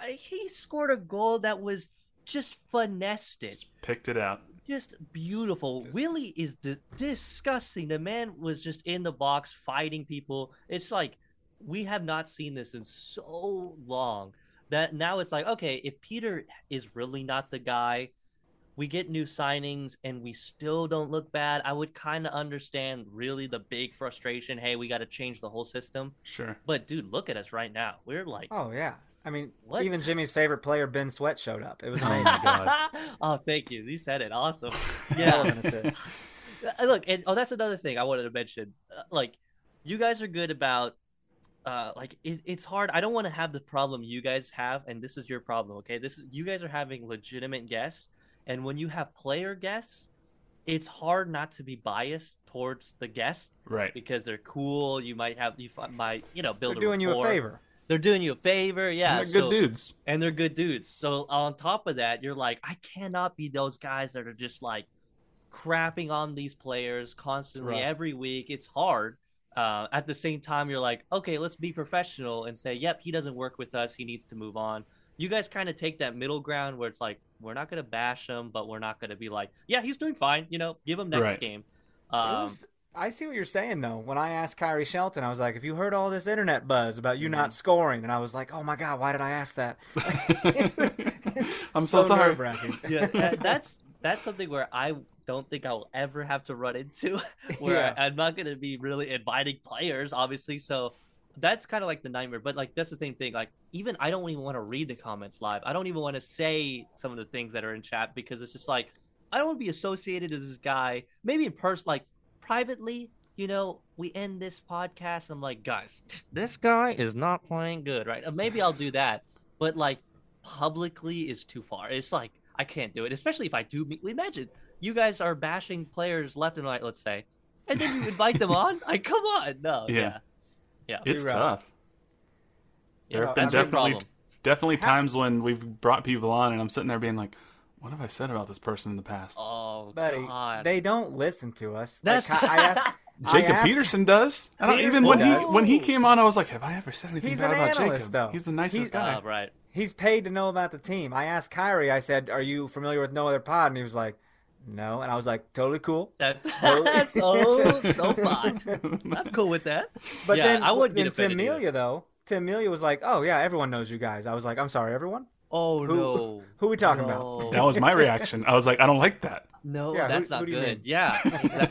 he scored a goal that was just finessed. Just picked it out. Just beautiful. Willy is disgusting. The man was just in the box fighting people. It's like, we have not seen this in so long that now it's like, okay, if Peter is really not the guy, we get new signings and we still don't look bad, I would kind of understand really the big frustration. Hey, we got to change the whole system. Sure. But, dude, look at us right now. We're like... Oh, yeah. I mean, what? Even Jimmy's favorite player, Ben Sweat, showed up. It was amazing. Oh, God. Oh, thank you. You said it. Awesome. Yeah. Look, and that's another thing I wanted to mention. Like, you guys are good about... it's hard. I don't want to have the problem you guys have, and this is your problem, okay? You guys are having legitimate guests. And when you have player guests, it's hard not to be biased towards the guest, right? Because they're cool. You might build. They're doing you a favor. They're doing you a favor, yeah. And they're good dudes. So on top of that, you're like, I cannot be those guys that are just like crapping on these players constantly every week. It's hard. At the same time, you're like, okay, let's be professional and say, yep, he doesn't work with us. He needs to move on. You guys kind of take that middle ground where it's like, we're not going to bash him, but we're not going to be like, yeah, he's doing fine. You know, give him next game. I see what you're saying, though. When I asked Kyrie Shelton, I was like, if you heard all this internet buzz about you not scoring, and I was like, oh, my God, why did I ask that? I'm so sorry. Yeah, that's something where I don't think I will ever have to run into, where I'm not going to be really inviting players, obviously. So that's kind of like the nightmare. But, like, that's the same thing. Like, even I don't even want to read the comments live. I don't even want to say some of the things that are in chat because it's just like, I don't want to be associated as this guy. Maybe in person, like, privately, you know, we end this podcast. I'm like, guys, this guy is not playing good, right? Maybe I'll do that. But, like, publicly is too far. It's like, I can't do it, especially if I do. Imagine you guys are bashing players left and right, let's say, and then you invite them on. Like, come on. No. Yeah. It's tough. Yeah, that's the problem. Definitely times when we've brought people on and I'm sitting there being like, what have I said about this person in the past? Oh, buddy, God. They don't listen to us. That's like, Jacob Peterson does. I don't even when he came on, I was like, have I ever said anything bad about Jacob? Though. He's the nicest guy. Right. He's paid to know about the team. I asked Kyrie. I said, "Are you familiar with No Other Pod?" And he was like, "No." And I was like, "Totally cool. That's so fine. I'm cool with that." But then I wouldn't get offended. Tim Melia was like, "Oh yeah, everyone knows you guys." I was like, "I'm sorry, everyone." Oh no! Who are we talking about? That was my reaction. I was like, I don't like that. No, that's not good. Yeah,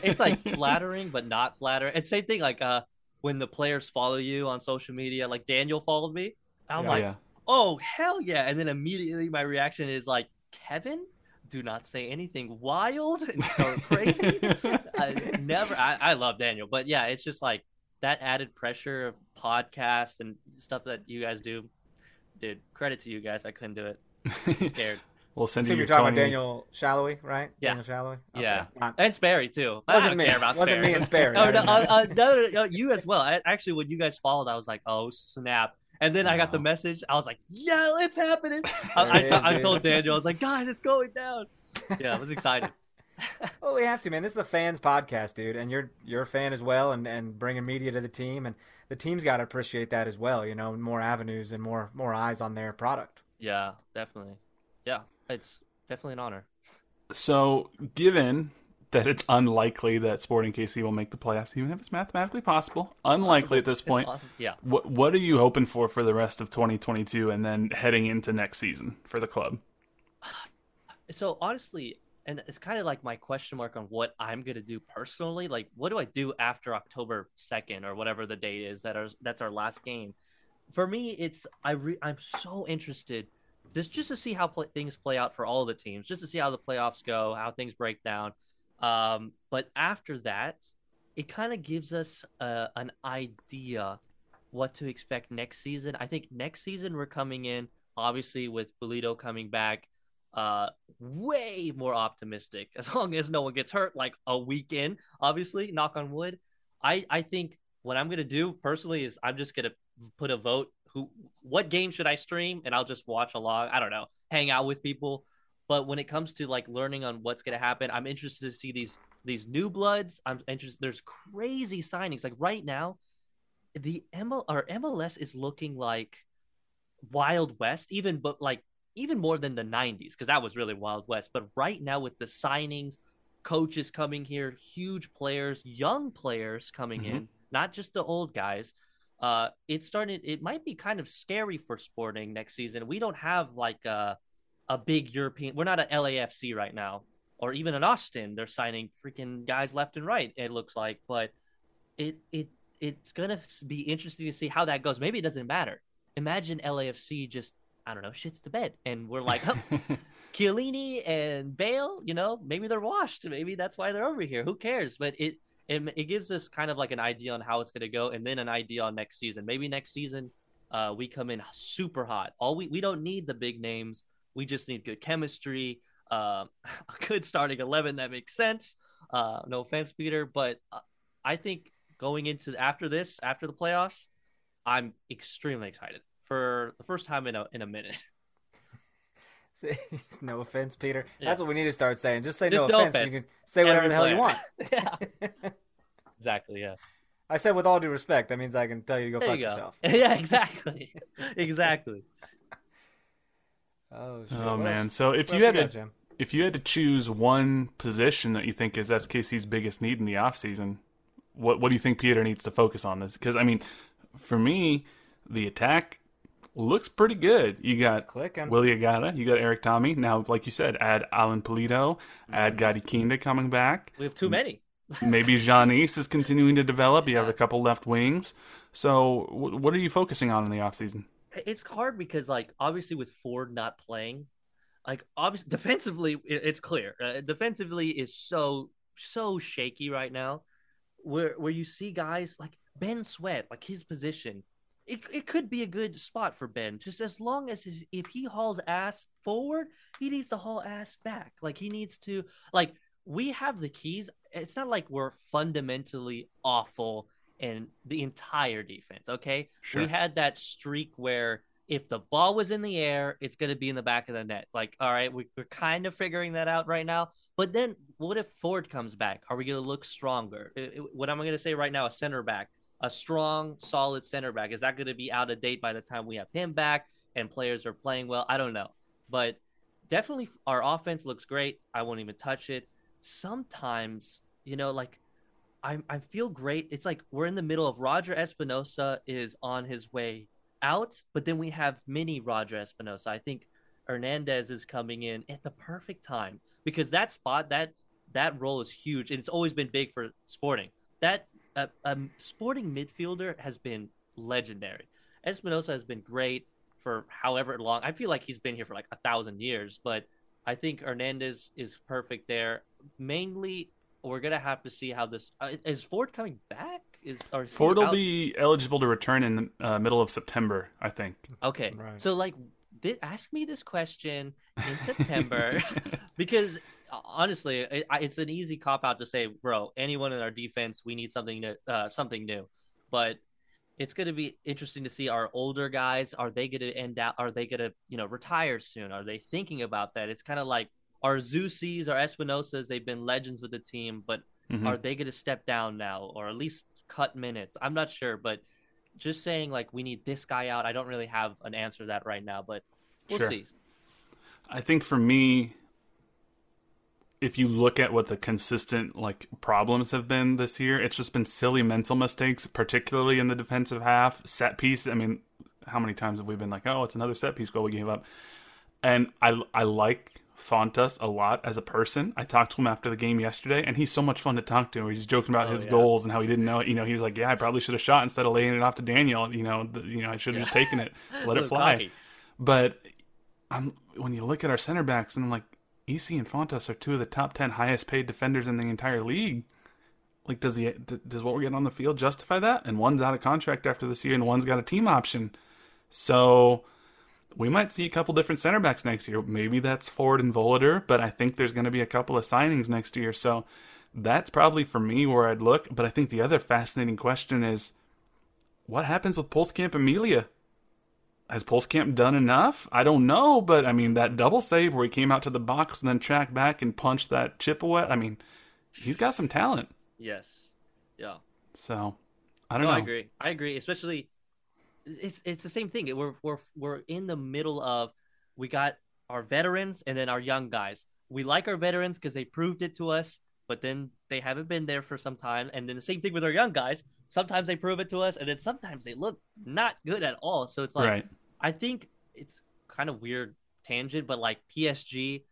it's like flattering, but not flattering. And same thing, like when the players follow you on social media. Like Daniel followed me. I'm like, oh hell yeah! And then immediately my reaction is like, Kevin, do not say anything wild or crazy. I love Daniel, but yeah, it's just like that added pressure of podcasts and stuff that you guys do. Dude, credit to you guys. I couldn't do it. I'm scared. We'll send you. So you're talking about Daniel Salloi, right? Yeah. Daniel Salloi? Okay. Yeah. And Sperry, too. Wasn't me and Sperry. No, you as well. Actually, when you guys followed, I was like, oh, snap. And then I got the message. I was like, yeah, it's happening. I told Daniel, I was like, guys, it's going down. Yeah, I was excited. Well, we have to, man. This is a fans podcast, dude, and you're a fan as well, and bringing media to the team, and the team's got to appreciate that as well. You know, more avenues and more eyes on their product. Yeah, definitely. Yeah, it's definitely an honor. So, given that it's unlikely that Sporting KC will make the playoffs, even if it's mathematically possible, unlikely at this point. Yeah. What are you hoping for the rest of 2022, and then heading into next season for the club? So honestly. And it's kind of like my question mark on what I'm going to do personally. Like, what do I do after October 2nd or whatever the date is that's our last game? For me, it's I'm so interested just to see how things play out for all the teams, just to see how the playoffs go, how things break down. But after that, it kind of gives us an idea what to expect next season. I think next season we're coming in, obviously, with Pulido coming back. Way more optimistic, as long as no one gets hurt like a week in, obviously, knock on wood. I think what I'm gonna do personally is I'm just gonna put a vote what game should I stream, and I'll just watch along. I don't know, hang out with people. But when it comes to like learning on what's gonna happen, I'm interested to see these new bloods. I'm interested. There's crazy signings. Like right now, the MLS is looking like Wild West, even more than the 90s, because that was really Wild West. But right now with the signings, coaches coming here, huge players, young players coming in, not just the old guys, it might be kind of scary for Sporting next season. We don't have like a big European. We're not at LAFC right now, or even in Austin. They're signing freaking guys left and right, it looks like. But it's going to be interesting to see how that goes. Maybe it doesn't matter. Imagine LAFC just, I don't know, shit's the bed. And we're like, Chiellini and Bale, you know, maybe they're washed. Maybe that's why they're over here. Who cares? But it gives us kind of like an idea on how it's going to go, and then an idea on next season. Maybe next season we come in super hot. We don't need the big names. We just need good chemistry, a good starting 11. That makes sense. No offense, Peter, but I think going into after the playoffs, I'm extremely excited. For the first time in a minute. No offense, Peter. Yeah. That's what we need to start saying. Just say no offense. You can say whatever the hell you want. Yeah. Exactly, yeah. I said with all due respect. That means I can tell you to go fuck yourself. Yeah, exactly. Exactly. Oh, shit. Oh man. So if you had to choose one position that you think is SKC's biggest need in the offseason, what do you think Peter needs to focus on this? Because I mean, for me, the attack looks pretty good. You got Willy Agada, you got Erik Thommy. Now, like you said, add Alan Pulido, add Gadi Kinda coming back. We have too many. Maybe Jean-Yves is continuing to develop. You have a couple left wings. So what are you focusing on in the offseason? It's hard because, like, obviously with Ford not playing, like, obviously defensively, it's clear. Defensively is so shaky right now where you see guys like Ben Sweat, like his position. It could be a good spot for Ben, just as long as if he hauls ass forward, he needs to haul ass back. Like, he needs to – like, we have the keys. It's not like we're fundamentally awful in the entire defense, okay? Sure. We had that streak where if the ball was in the air, it's going to be in the back of the net. Like, all right, we're kind of figuring that out right now. But then what if Ford comes back? Are we going to look stronger? What am I going to say right now? A center back. A strong, solid center back. Is that going to be out of date by the time we have him back and players are playing well? I don't know. But definitely our offense looks great. I won't even touch it. Sometimes, you know, like I feel great. It's like we're in the middle of Roger Espinoza is on his way out, but then we have mini Roger Espinoza. I think Hernandez is coming in at the perfect time because that spot, that role is huge. And it's always been big for Sporting. That a Sporting midfielder has been legendary. Espinoza has been great for however long. I feel like he's been here for like 1,000 years, but I think Hernandez is perfect there. Mainly, we're going to have to see how this is Ford coming back? Ford will be eligible to return in the middle of September, I think. Okay. Right. So, like, ask me this question in September because honestly, it's an easy cop out to say, bro, anyone in our defense, we need something new. But it's going to be interesting to see our older guys. Are they going to end out? Are they going to, you know, retire soon? Are they thinking about that? It's kind of like our Zusis, our Espinosas. They've been legends with the team, but are they going to step down now or at least cut minutes? I'm not sure, but just saying, like, we need this guy out. I don't really have an answer to that right now, but we'll see. I think for me, if you look at what the consistent, like, problems have been this year, it's just been silly mental mistakes, particularly in the defensive half, set piece. I mean, how many times have we been like, oh, it's another set piece goal we gave up? And I like Fontès a lot as a person. I talked to him after the game yesterday, and he's so much fun to talk to. He's joking about his goals and how he didn't know it. You know, he was like, yeah, I probably should have shot instead of laying it off to Daniel. I should have just taken it, let it fly. Cocky. But when you look at our center backs, and I'm like, EC and Fontès are two of the top 10 highest paid defenders in the entire league. Like, does what we're getting on the field justify that? And one's out of contract after this year and one's got a team option. So we might see a couple different center backs next year. Maybe that's Ford and Volader, but I think there's going to be a couple of signings next year. So that's probably for me where I'd look. But I think the other fascinating question is what happens with Pulskamp and Melia? Has Pulskamp done enough? I don't know, but I mean, that double save where he came out to the box and then tracked back and punched that chip away. I mean, he's got some talent. Yes. Yeah. So, I don't know. I agree. Especially, it's the same thing. We're in the middle of, we got our veterans and then our young guys. We like our veterans because they proved it to us, but then they haven't been there for some time. And then the same thing with our young guys. Sometimes they prove it to us, and then sometimes they look not good at all. So it's like, right. I think it's kind of weird tangent, but like PSG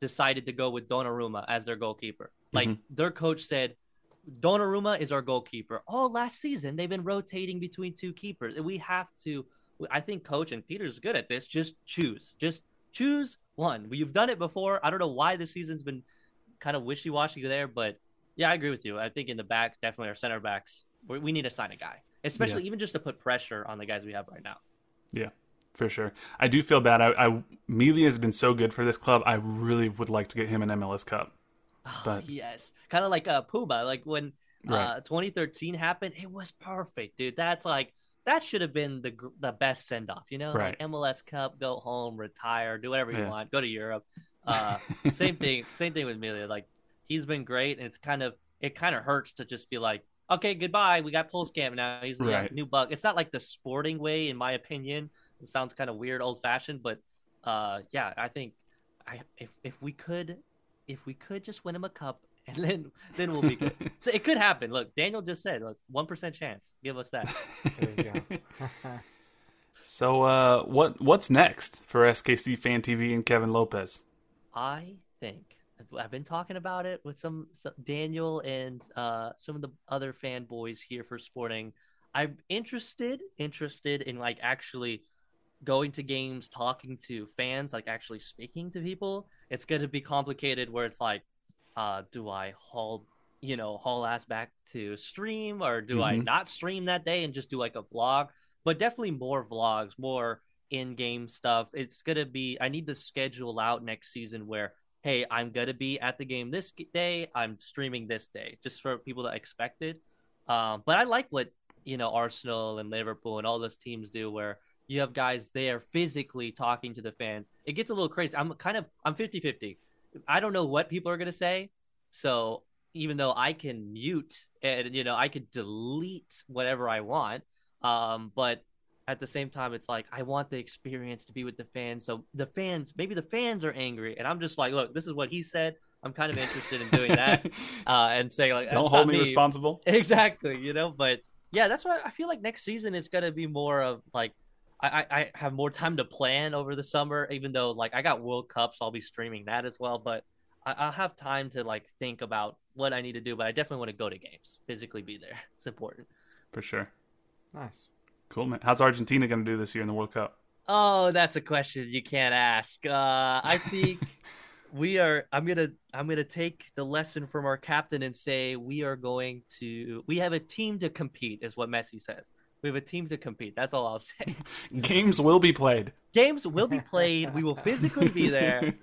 decided to go with Donnarumma as their goalkeeper. Like their coach said, Donnarumma is our goalkeeper. All last season, they've been rotating between two keepers. And we have to, I think coach and Peter's good at this. Just choose one. You've done it before. I don't know why this season's been kind of wishy-washy there, but yeah, I agree with you. I think in the back, definitely our center backs, we need to sign a guy, especially even just to put pressure on the guys we have right now. Yeah, for sure. I do feel bad. Melia has been so good for this club. I really would like to get him an MLS Cup. But yes, kind of like a Puma. Like when 2013 happened, it was perfect, dude. That's like that should have been the best send off. You know, like MLS Cup, go home, retire, do whatever you want, go to Europe. Same thing with Melia. Like he's been great, and it kind of hurts to just be like, okay, goodbye. We got Pulskamp now. He's the new bug. It's not like the sporting way, in my opinion. It sounds kind of weird, old fashioned, but yeah, I think if we could just win him a cup, and then we'll be good. So it could happen. Look, Daniel just said, look, 1% chance. Give us that. There you go. So what's next for SKC Fan TV and Kevin Lopez? I think I've been talking about it with some Daniel and some of the other fanboys here for Sporting. I'm interested in like actually going to games, talking to fans, like actually speaking to people. It's going to be complicated where it's like, do I haul ass back to stream, or do I not stream that day and just do like a vlog? But definitely more vlogs, more in-game stuff. It's going to be, I need to schedule out next season where, hey, I'm going to be at the game this day. I'm streaming this day, just for people to expect it. But I like what, Arsenal and Liverpool and all those teams do, where you have guys there physically talking to the fans. It gets a little crazy. I'm 50-50. I don't know what people are going to say. So even though I can mute and, I could delete whatever I want, but at the same time, it's like, I want the experience to be with the fans. So maybe the fans are angry. And I'm just like, look, this is what he said. I'm kind of interested in doing that and saying, like, don't hold me responsible. Exactly. But yeah, that's why I feel like next season, it's going to be more of like, I have more time to plan over the summer, even though like I got World Cup, so I'll be streaming that as well. But I'll have time to like think about what I need to do. But I definitely want to go to games, physically be there. It's important. For sure. Nice. Cool, man. How's Argentina going to do this year in the World Cup? Oh, that's a question you can't ask. I think I'm going to take the lesson from our captain and say we have a team to compete, is what Messi says. We have a team to compete. That's all I'll say. Games will be played. We will physically be there.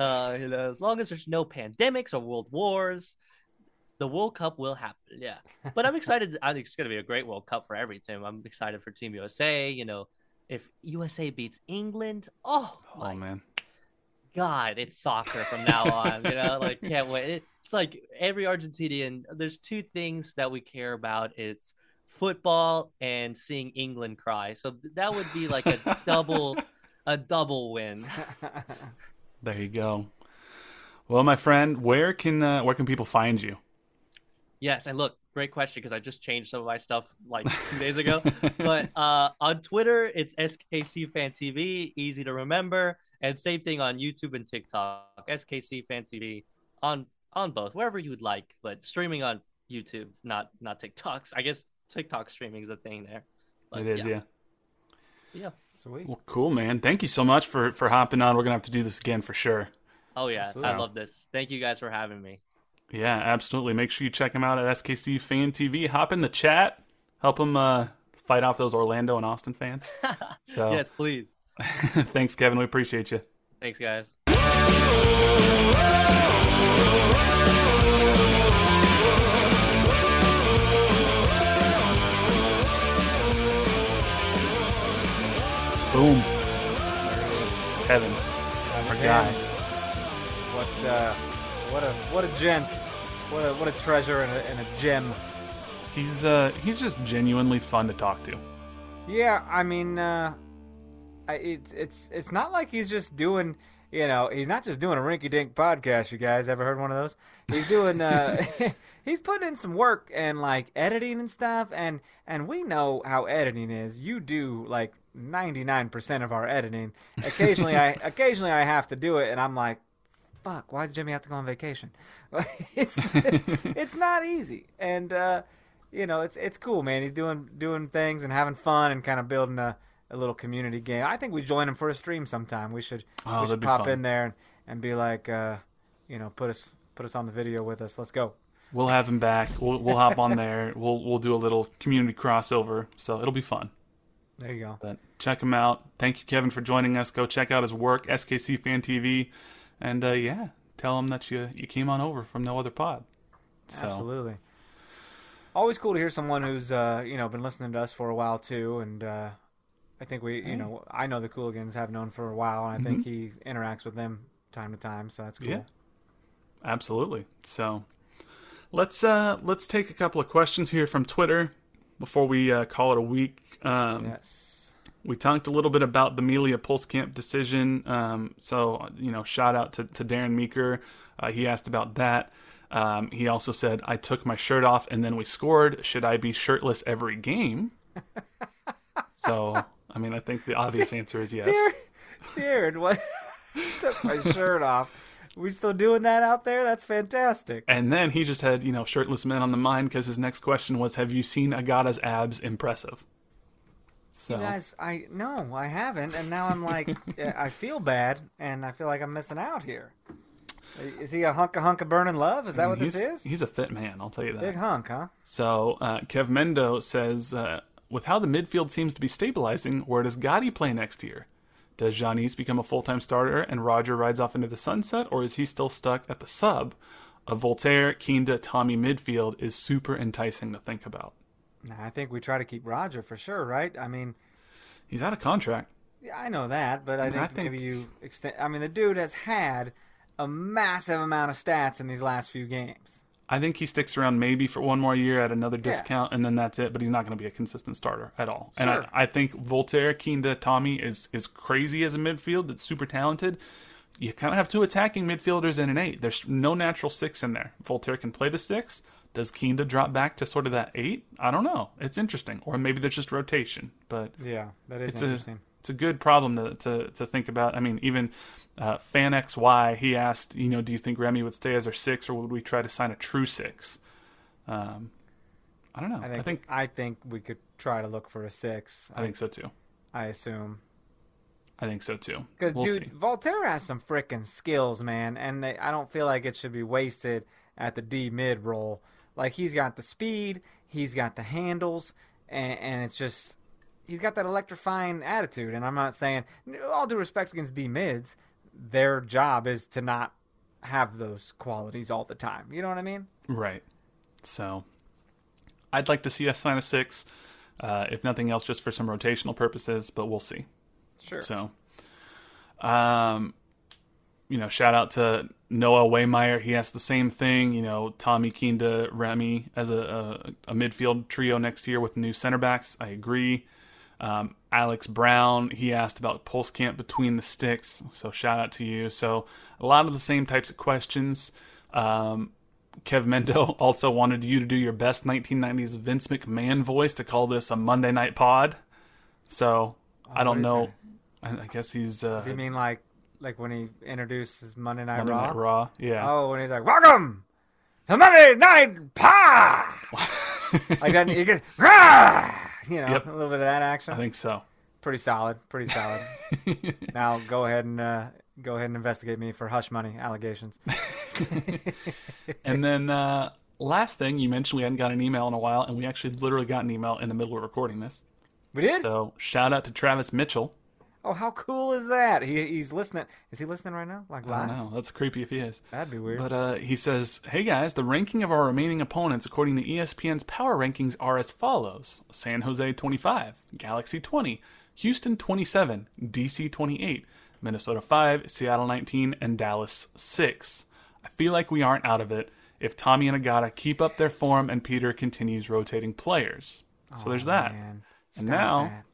As long as there's no pandemics or world wars, the World Cup will happen, yeah. But I'm excited. I think it's going to be a great World Cup for every team. I'm excited for Team USA. If USA beats England, man, God, it's soccer from now on. Like, can't wait. It's like every Argentinian. There's two things that we care about. It's football and seeing England cry. So that would be like a double win. There you go. Well, my friend, where can people find you? Yes, and look, great question, because I just changed some of my stuff like 2 days ago. But on Twitter, it's SKC Fan TV, easy to remember. And same thing on YouTube and TikTok, SKC Fan TV on both, wherever you would like. But streaming on YouTube, not TikToks. I guess TikTok streaming is a thing there. But, it is, yeah. Sweet. Well, cool, man. Thank you so much for hopping on. We're going to have to do this again for sure. Oh, yeah. Absolutely. I love this. Thank you guys for having me. Yeah, absolutely. Make sure you check them out at SKC Fan TV. Hop in the chat. Help them fight off those Orlando and Austin fans. So yes, please. Thanks, Kevin. We appreciate you. Thanks, guys. Boom. Kevin, our guy. What a gent, what a treasure and a gem. He's just genuinely fun to talk to. Yeah, I mean, it's not like he's just doing, he's not just doing a rinky-dink podcast. You guys ever heard one of those? He's doing he's putting in some work and like editing and stuff, and we know how editing is. You do like 99% of our editing. Occasionally I have to do it, and I'm like, fuck, why did Jimmy have to go on vacation? It's not easy. And, it's cool, man. He's doing things and having fun and kind of building a little community game. I think we join him for a stream sometime. We should pop in there and be like, put us on the video with us. Let's go. We'll have him back. We'll hop on there. We'll do a little community crossover. So it'll be fun. There you go. But check him out. Thank you, Kevin, for joining us. Go check out his work, SKC Fan TV. And, tell them that you came on over from No Other Pod. So. Absolutely. Always cool to hear someone who's, been listening to us for a while, too. And I think I know the Cooligans have known for a while, and I think he interacts with them time to time. So that's cool. Yeah. Absolutely. So Let's take a couple of questions here from Twitter before we call it a week. Yes. We talked a little bit about the Melia Pulskamp decision. So, you know, shout out to Darren Meeker. He asked about that. He also said, I took my shirt off and then we scored. Should I be shirtless every game? So, I mean, I think the obvious answer is yes. Darren, what? Took my shirt off. We still doing that out there? That's fantastic. And then he just had, you know, shirtless men on the mind because his next question was, have you seen Agada's abs impressive? So. You guys, I haven't. And now I'm like, I feel bad and I feel like I'm missing out here. Is he a hunk of burning love? Is that what this is? He's a fit man, I'll tell you that. Big hunk, huh? So Kev Mendo says, with how the midfield seems to be stabilizing, where does Gotti play next year? Does Giannis become a full-time starter and Roger rides off into the sunset, or is he still stuck at the sub? A Voltaire, Kinda, Thommy midfield is super enticing to think about. I think we try to keep Roger for sure, right? I mean, he's out of contract. I know that, but I think maybe you extend. I mean, the dude has had a massive amount of stats in these last few games. I think he sticks around maybe for one more year at another discount, and then that's it. But he's not going to be a consistent starter at all. Sure. And I think Voltaire, Kinda, Thommy is crazy as a midfield. That's super talented. You kind of have two attacking midfielders and an eight. There's no natural six in there. Voltaire can play the six. Does Kinda drop back to sort of that eight? I don't know. It's interesting. Or maybe there's just rotation. But yeah, that is interesting. It's a good problem to think about. I mean, even FanXY, he asked, you know, do you think Remy would stay as our six, or would we try to sign a true six? I don't know. I think we could try to look for a six. I think so too. I assume. I think so too. Because dude, see. Voltaire has some freaking skills, man, and I don't feel like it should be wasted at the D mid role. Like he's got the speed, he's got the handles, and it's just. He's got that electrifying attitude, and I'm not saying – all due respect against D-mids, their job is to not have those qualities all the time. You know what I mean? Right. So I'd like to see us sign a six, if nothing else, just for some rotational purposes, but we'll see. Sure. So, you know, shout out to Noah Wehmeyer. He asked the same thing, you know, Thommy, Kinda, Remy as a midfield trio next year with new center backs. I agree. Alex Brown, he asked about Pulskamp between the sticks. So shout out to you. So a lot of the same types of questions. Kev Mendo also wanted you to do your best 1990s Vince McMahon voice to call this a Monday Night Pod. So I don't know. I guess he's. Does he mean like when he introduces Monday Night Raw? Night Raw, yeah. Oh, when he's like, welcome to Monday Night Pod. Like that, you get rah. You know, yep. A little bit of that action. I think so. Pretty solid. Now go ahead and investigate me for hush money allegations. And then last thing you mentioned, we hadn't got an email in a while, and we actually literally got an email in the middle of recording this. We did. So shout out to Travis Mitchell. Oh, how cool is that? He's listening. Is he listening right now? Like live? I don't know. That's creepy if he is. That'd be weird. But he says, hey guys, the ranking of our remaining opponents according to ESPN's power rankings are as follows. San Jose 25, Galaxy 20, Houston 27, DC 28, Minnesota 5, Seattle 19, and Dallas 6. I feel like we aren't out of it if Thommy and Agada keep up their form and Peter continues rotating players. Oh, so there's that. Man. And now,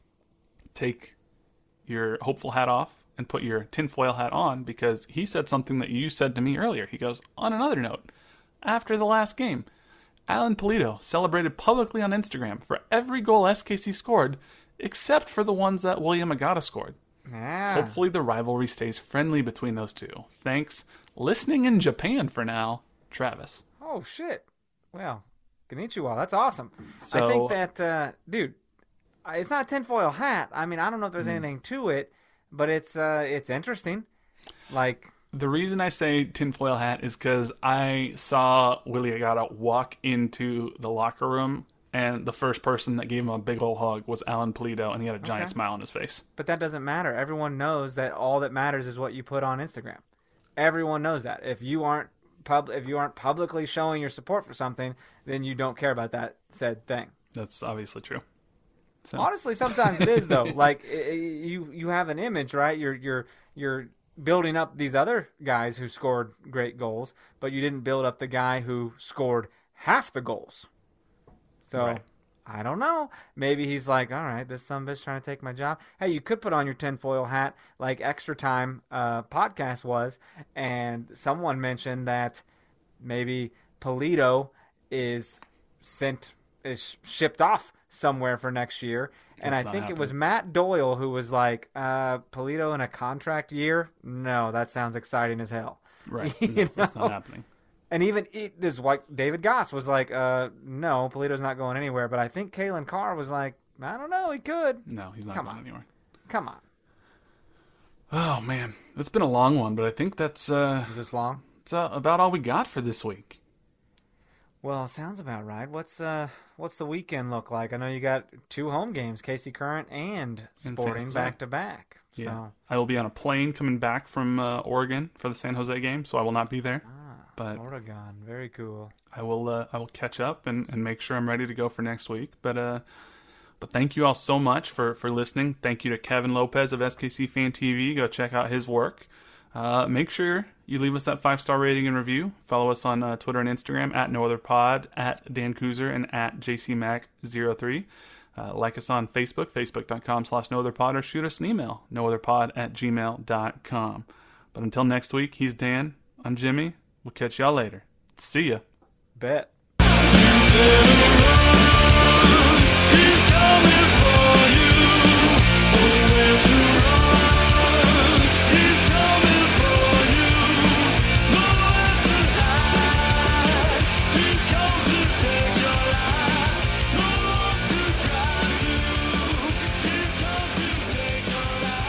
take your hopeful hat off and put your tinfoil hat on, because he said something that you said to me earlier. He goes, on another note, after the last game, Alan Pulido celebrated publicly on Instagram for every goal SKC scored, except for the ones that William Agada scored. Yeah. Hopefully the rivalry stays friendly between those two. Thanks. Listening in Japan for now, Travis. Oh, shit. Wow. Konnichiwa. That's awesome. So, I think that, dude, it's not a tinfoil hat. I mean, I don't know if there's anything to it, but it's interesting. Like the reason I say tinfoil hat is because I saw Willy Agada walk into the locker room, and the first person that gave him a big old hug was Alan Pulido, and he had a giant smile on his face. But that doesn't matter. Everyone knows that all that matters is what you put on Instagram. Everyone knows that. If you aren't publicly showing your support for something, then you don't care about that said thing. That's obviously true. So. Honestly, sometimes it is though. Like you have an image, right? You're building up these other guys who scored great goals, but you didn't build up the guy who scored half the goals. So right. I don't know. Maybe he's like, all right, this son of a bitch trying to take my job. Hey, you could put on your tinfoil hat like Extra Time podcast was, and someone mentioned that maybe Pulido is shipped off somewhere for next year. And I think it was Matt Doyle who was like, Pulido in a contract year? No, that sounds exciting as hell. Right. That's not happening. And even this white David Goss was like, no, Pulido's not going anywhere. But I think Kalen Carr was like, I don't know, he could. No, he's not going anywhere. Come on. Oh, man. It's been a long one, but I think that's... Is this long? It's about all we got for this week. Well, sounds about right. What's the weekend look like? I know you got two home games, KC Current and Sporting back-to-back. Yeah. So. I will be on a plane coming back from Oregon for the San Jose game, so I will not be there. But Oregon, very cool. I will catch up and make sure I'm ready to go for next week. But thank you all so much for listening. Thank you to Kevin Lopez of SKC Fan TV. Go check out his work. Make sure you leave us that 5-star rating and review. Follow us on Twitter and Instagram at No Other Pod, at Dan Kuzer, and at JCMac03. Like us on Facebook, facebook.com/NoOtherPod, or shoot us an email, nootherpod@gmail.com. But until next week, he's Dan. I'm Jimmy. We'll catch y'all later. See ya. Bet. He's coming for you. Nowhere to run. He's coming for you. Nowhere to hide. He's going to take your life. No one to cry to. He's going to take your life.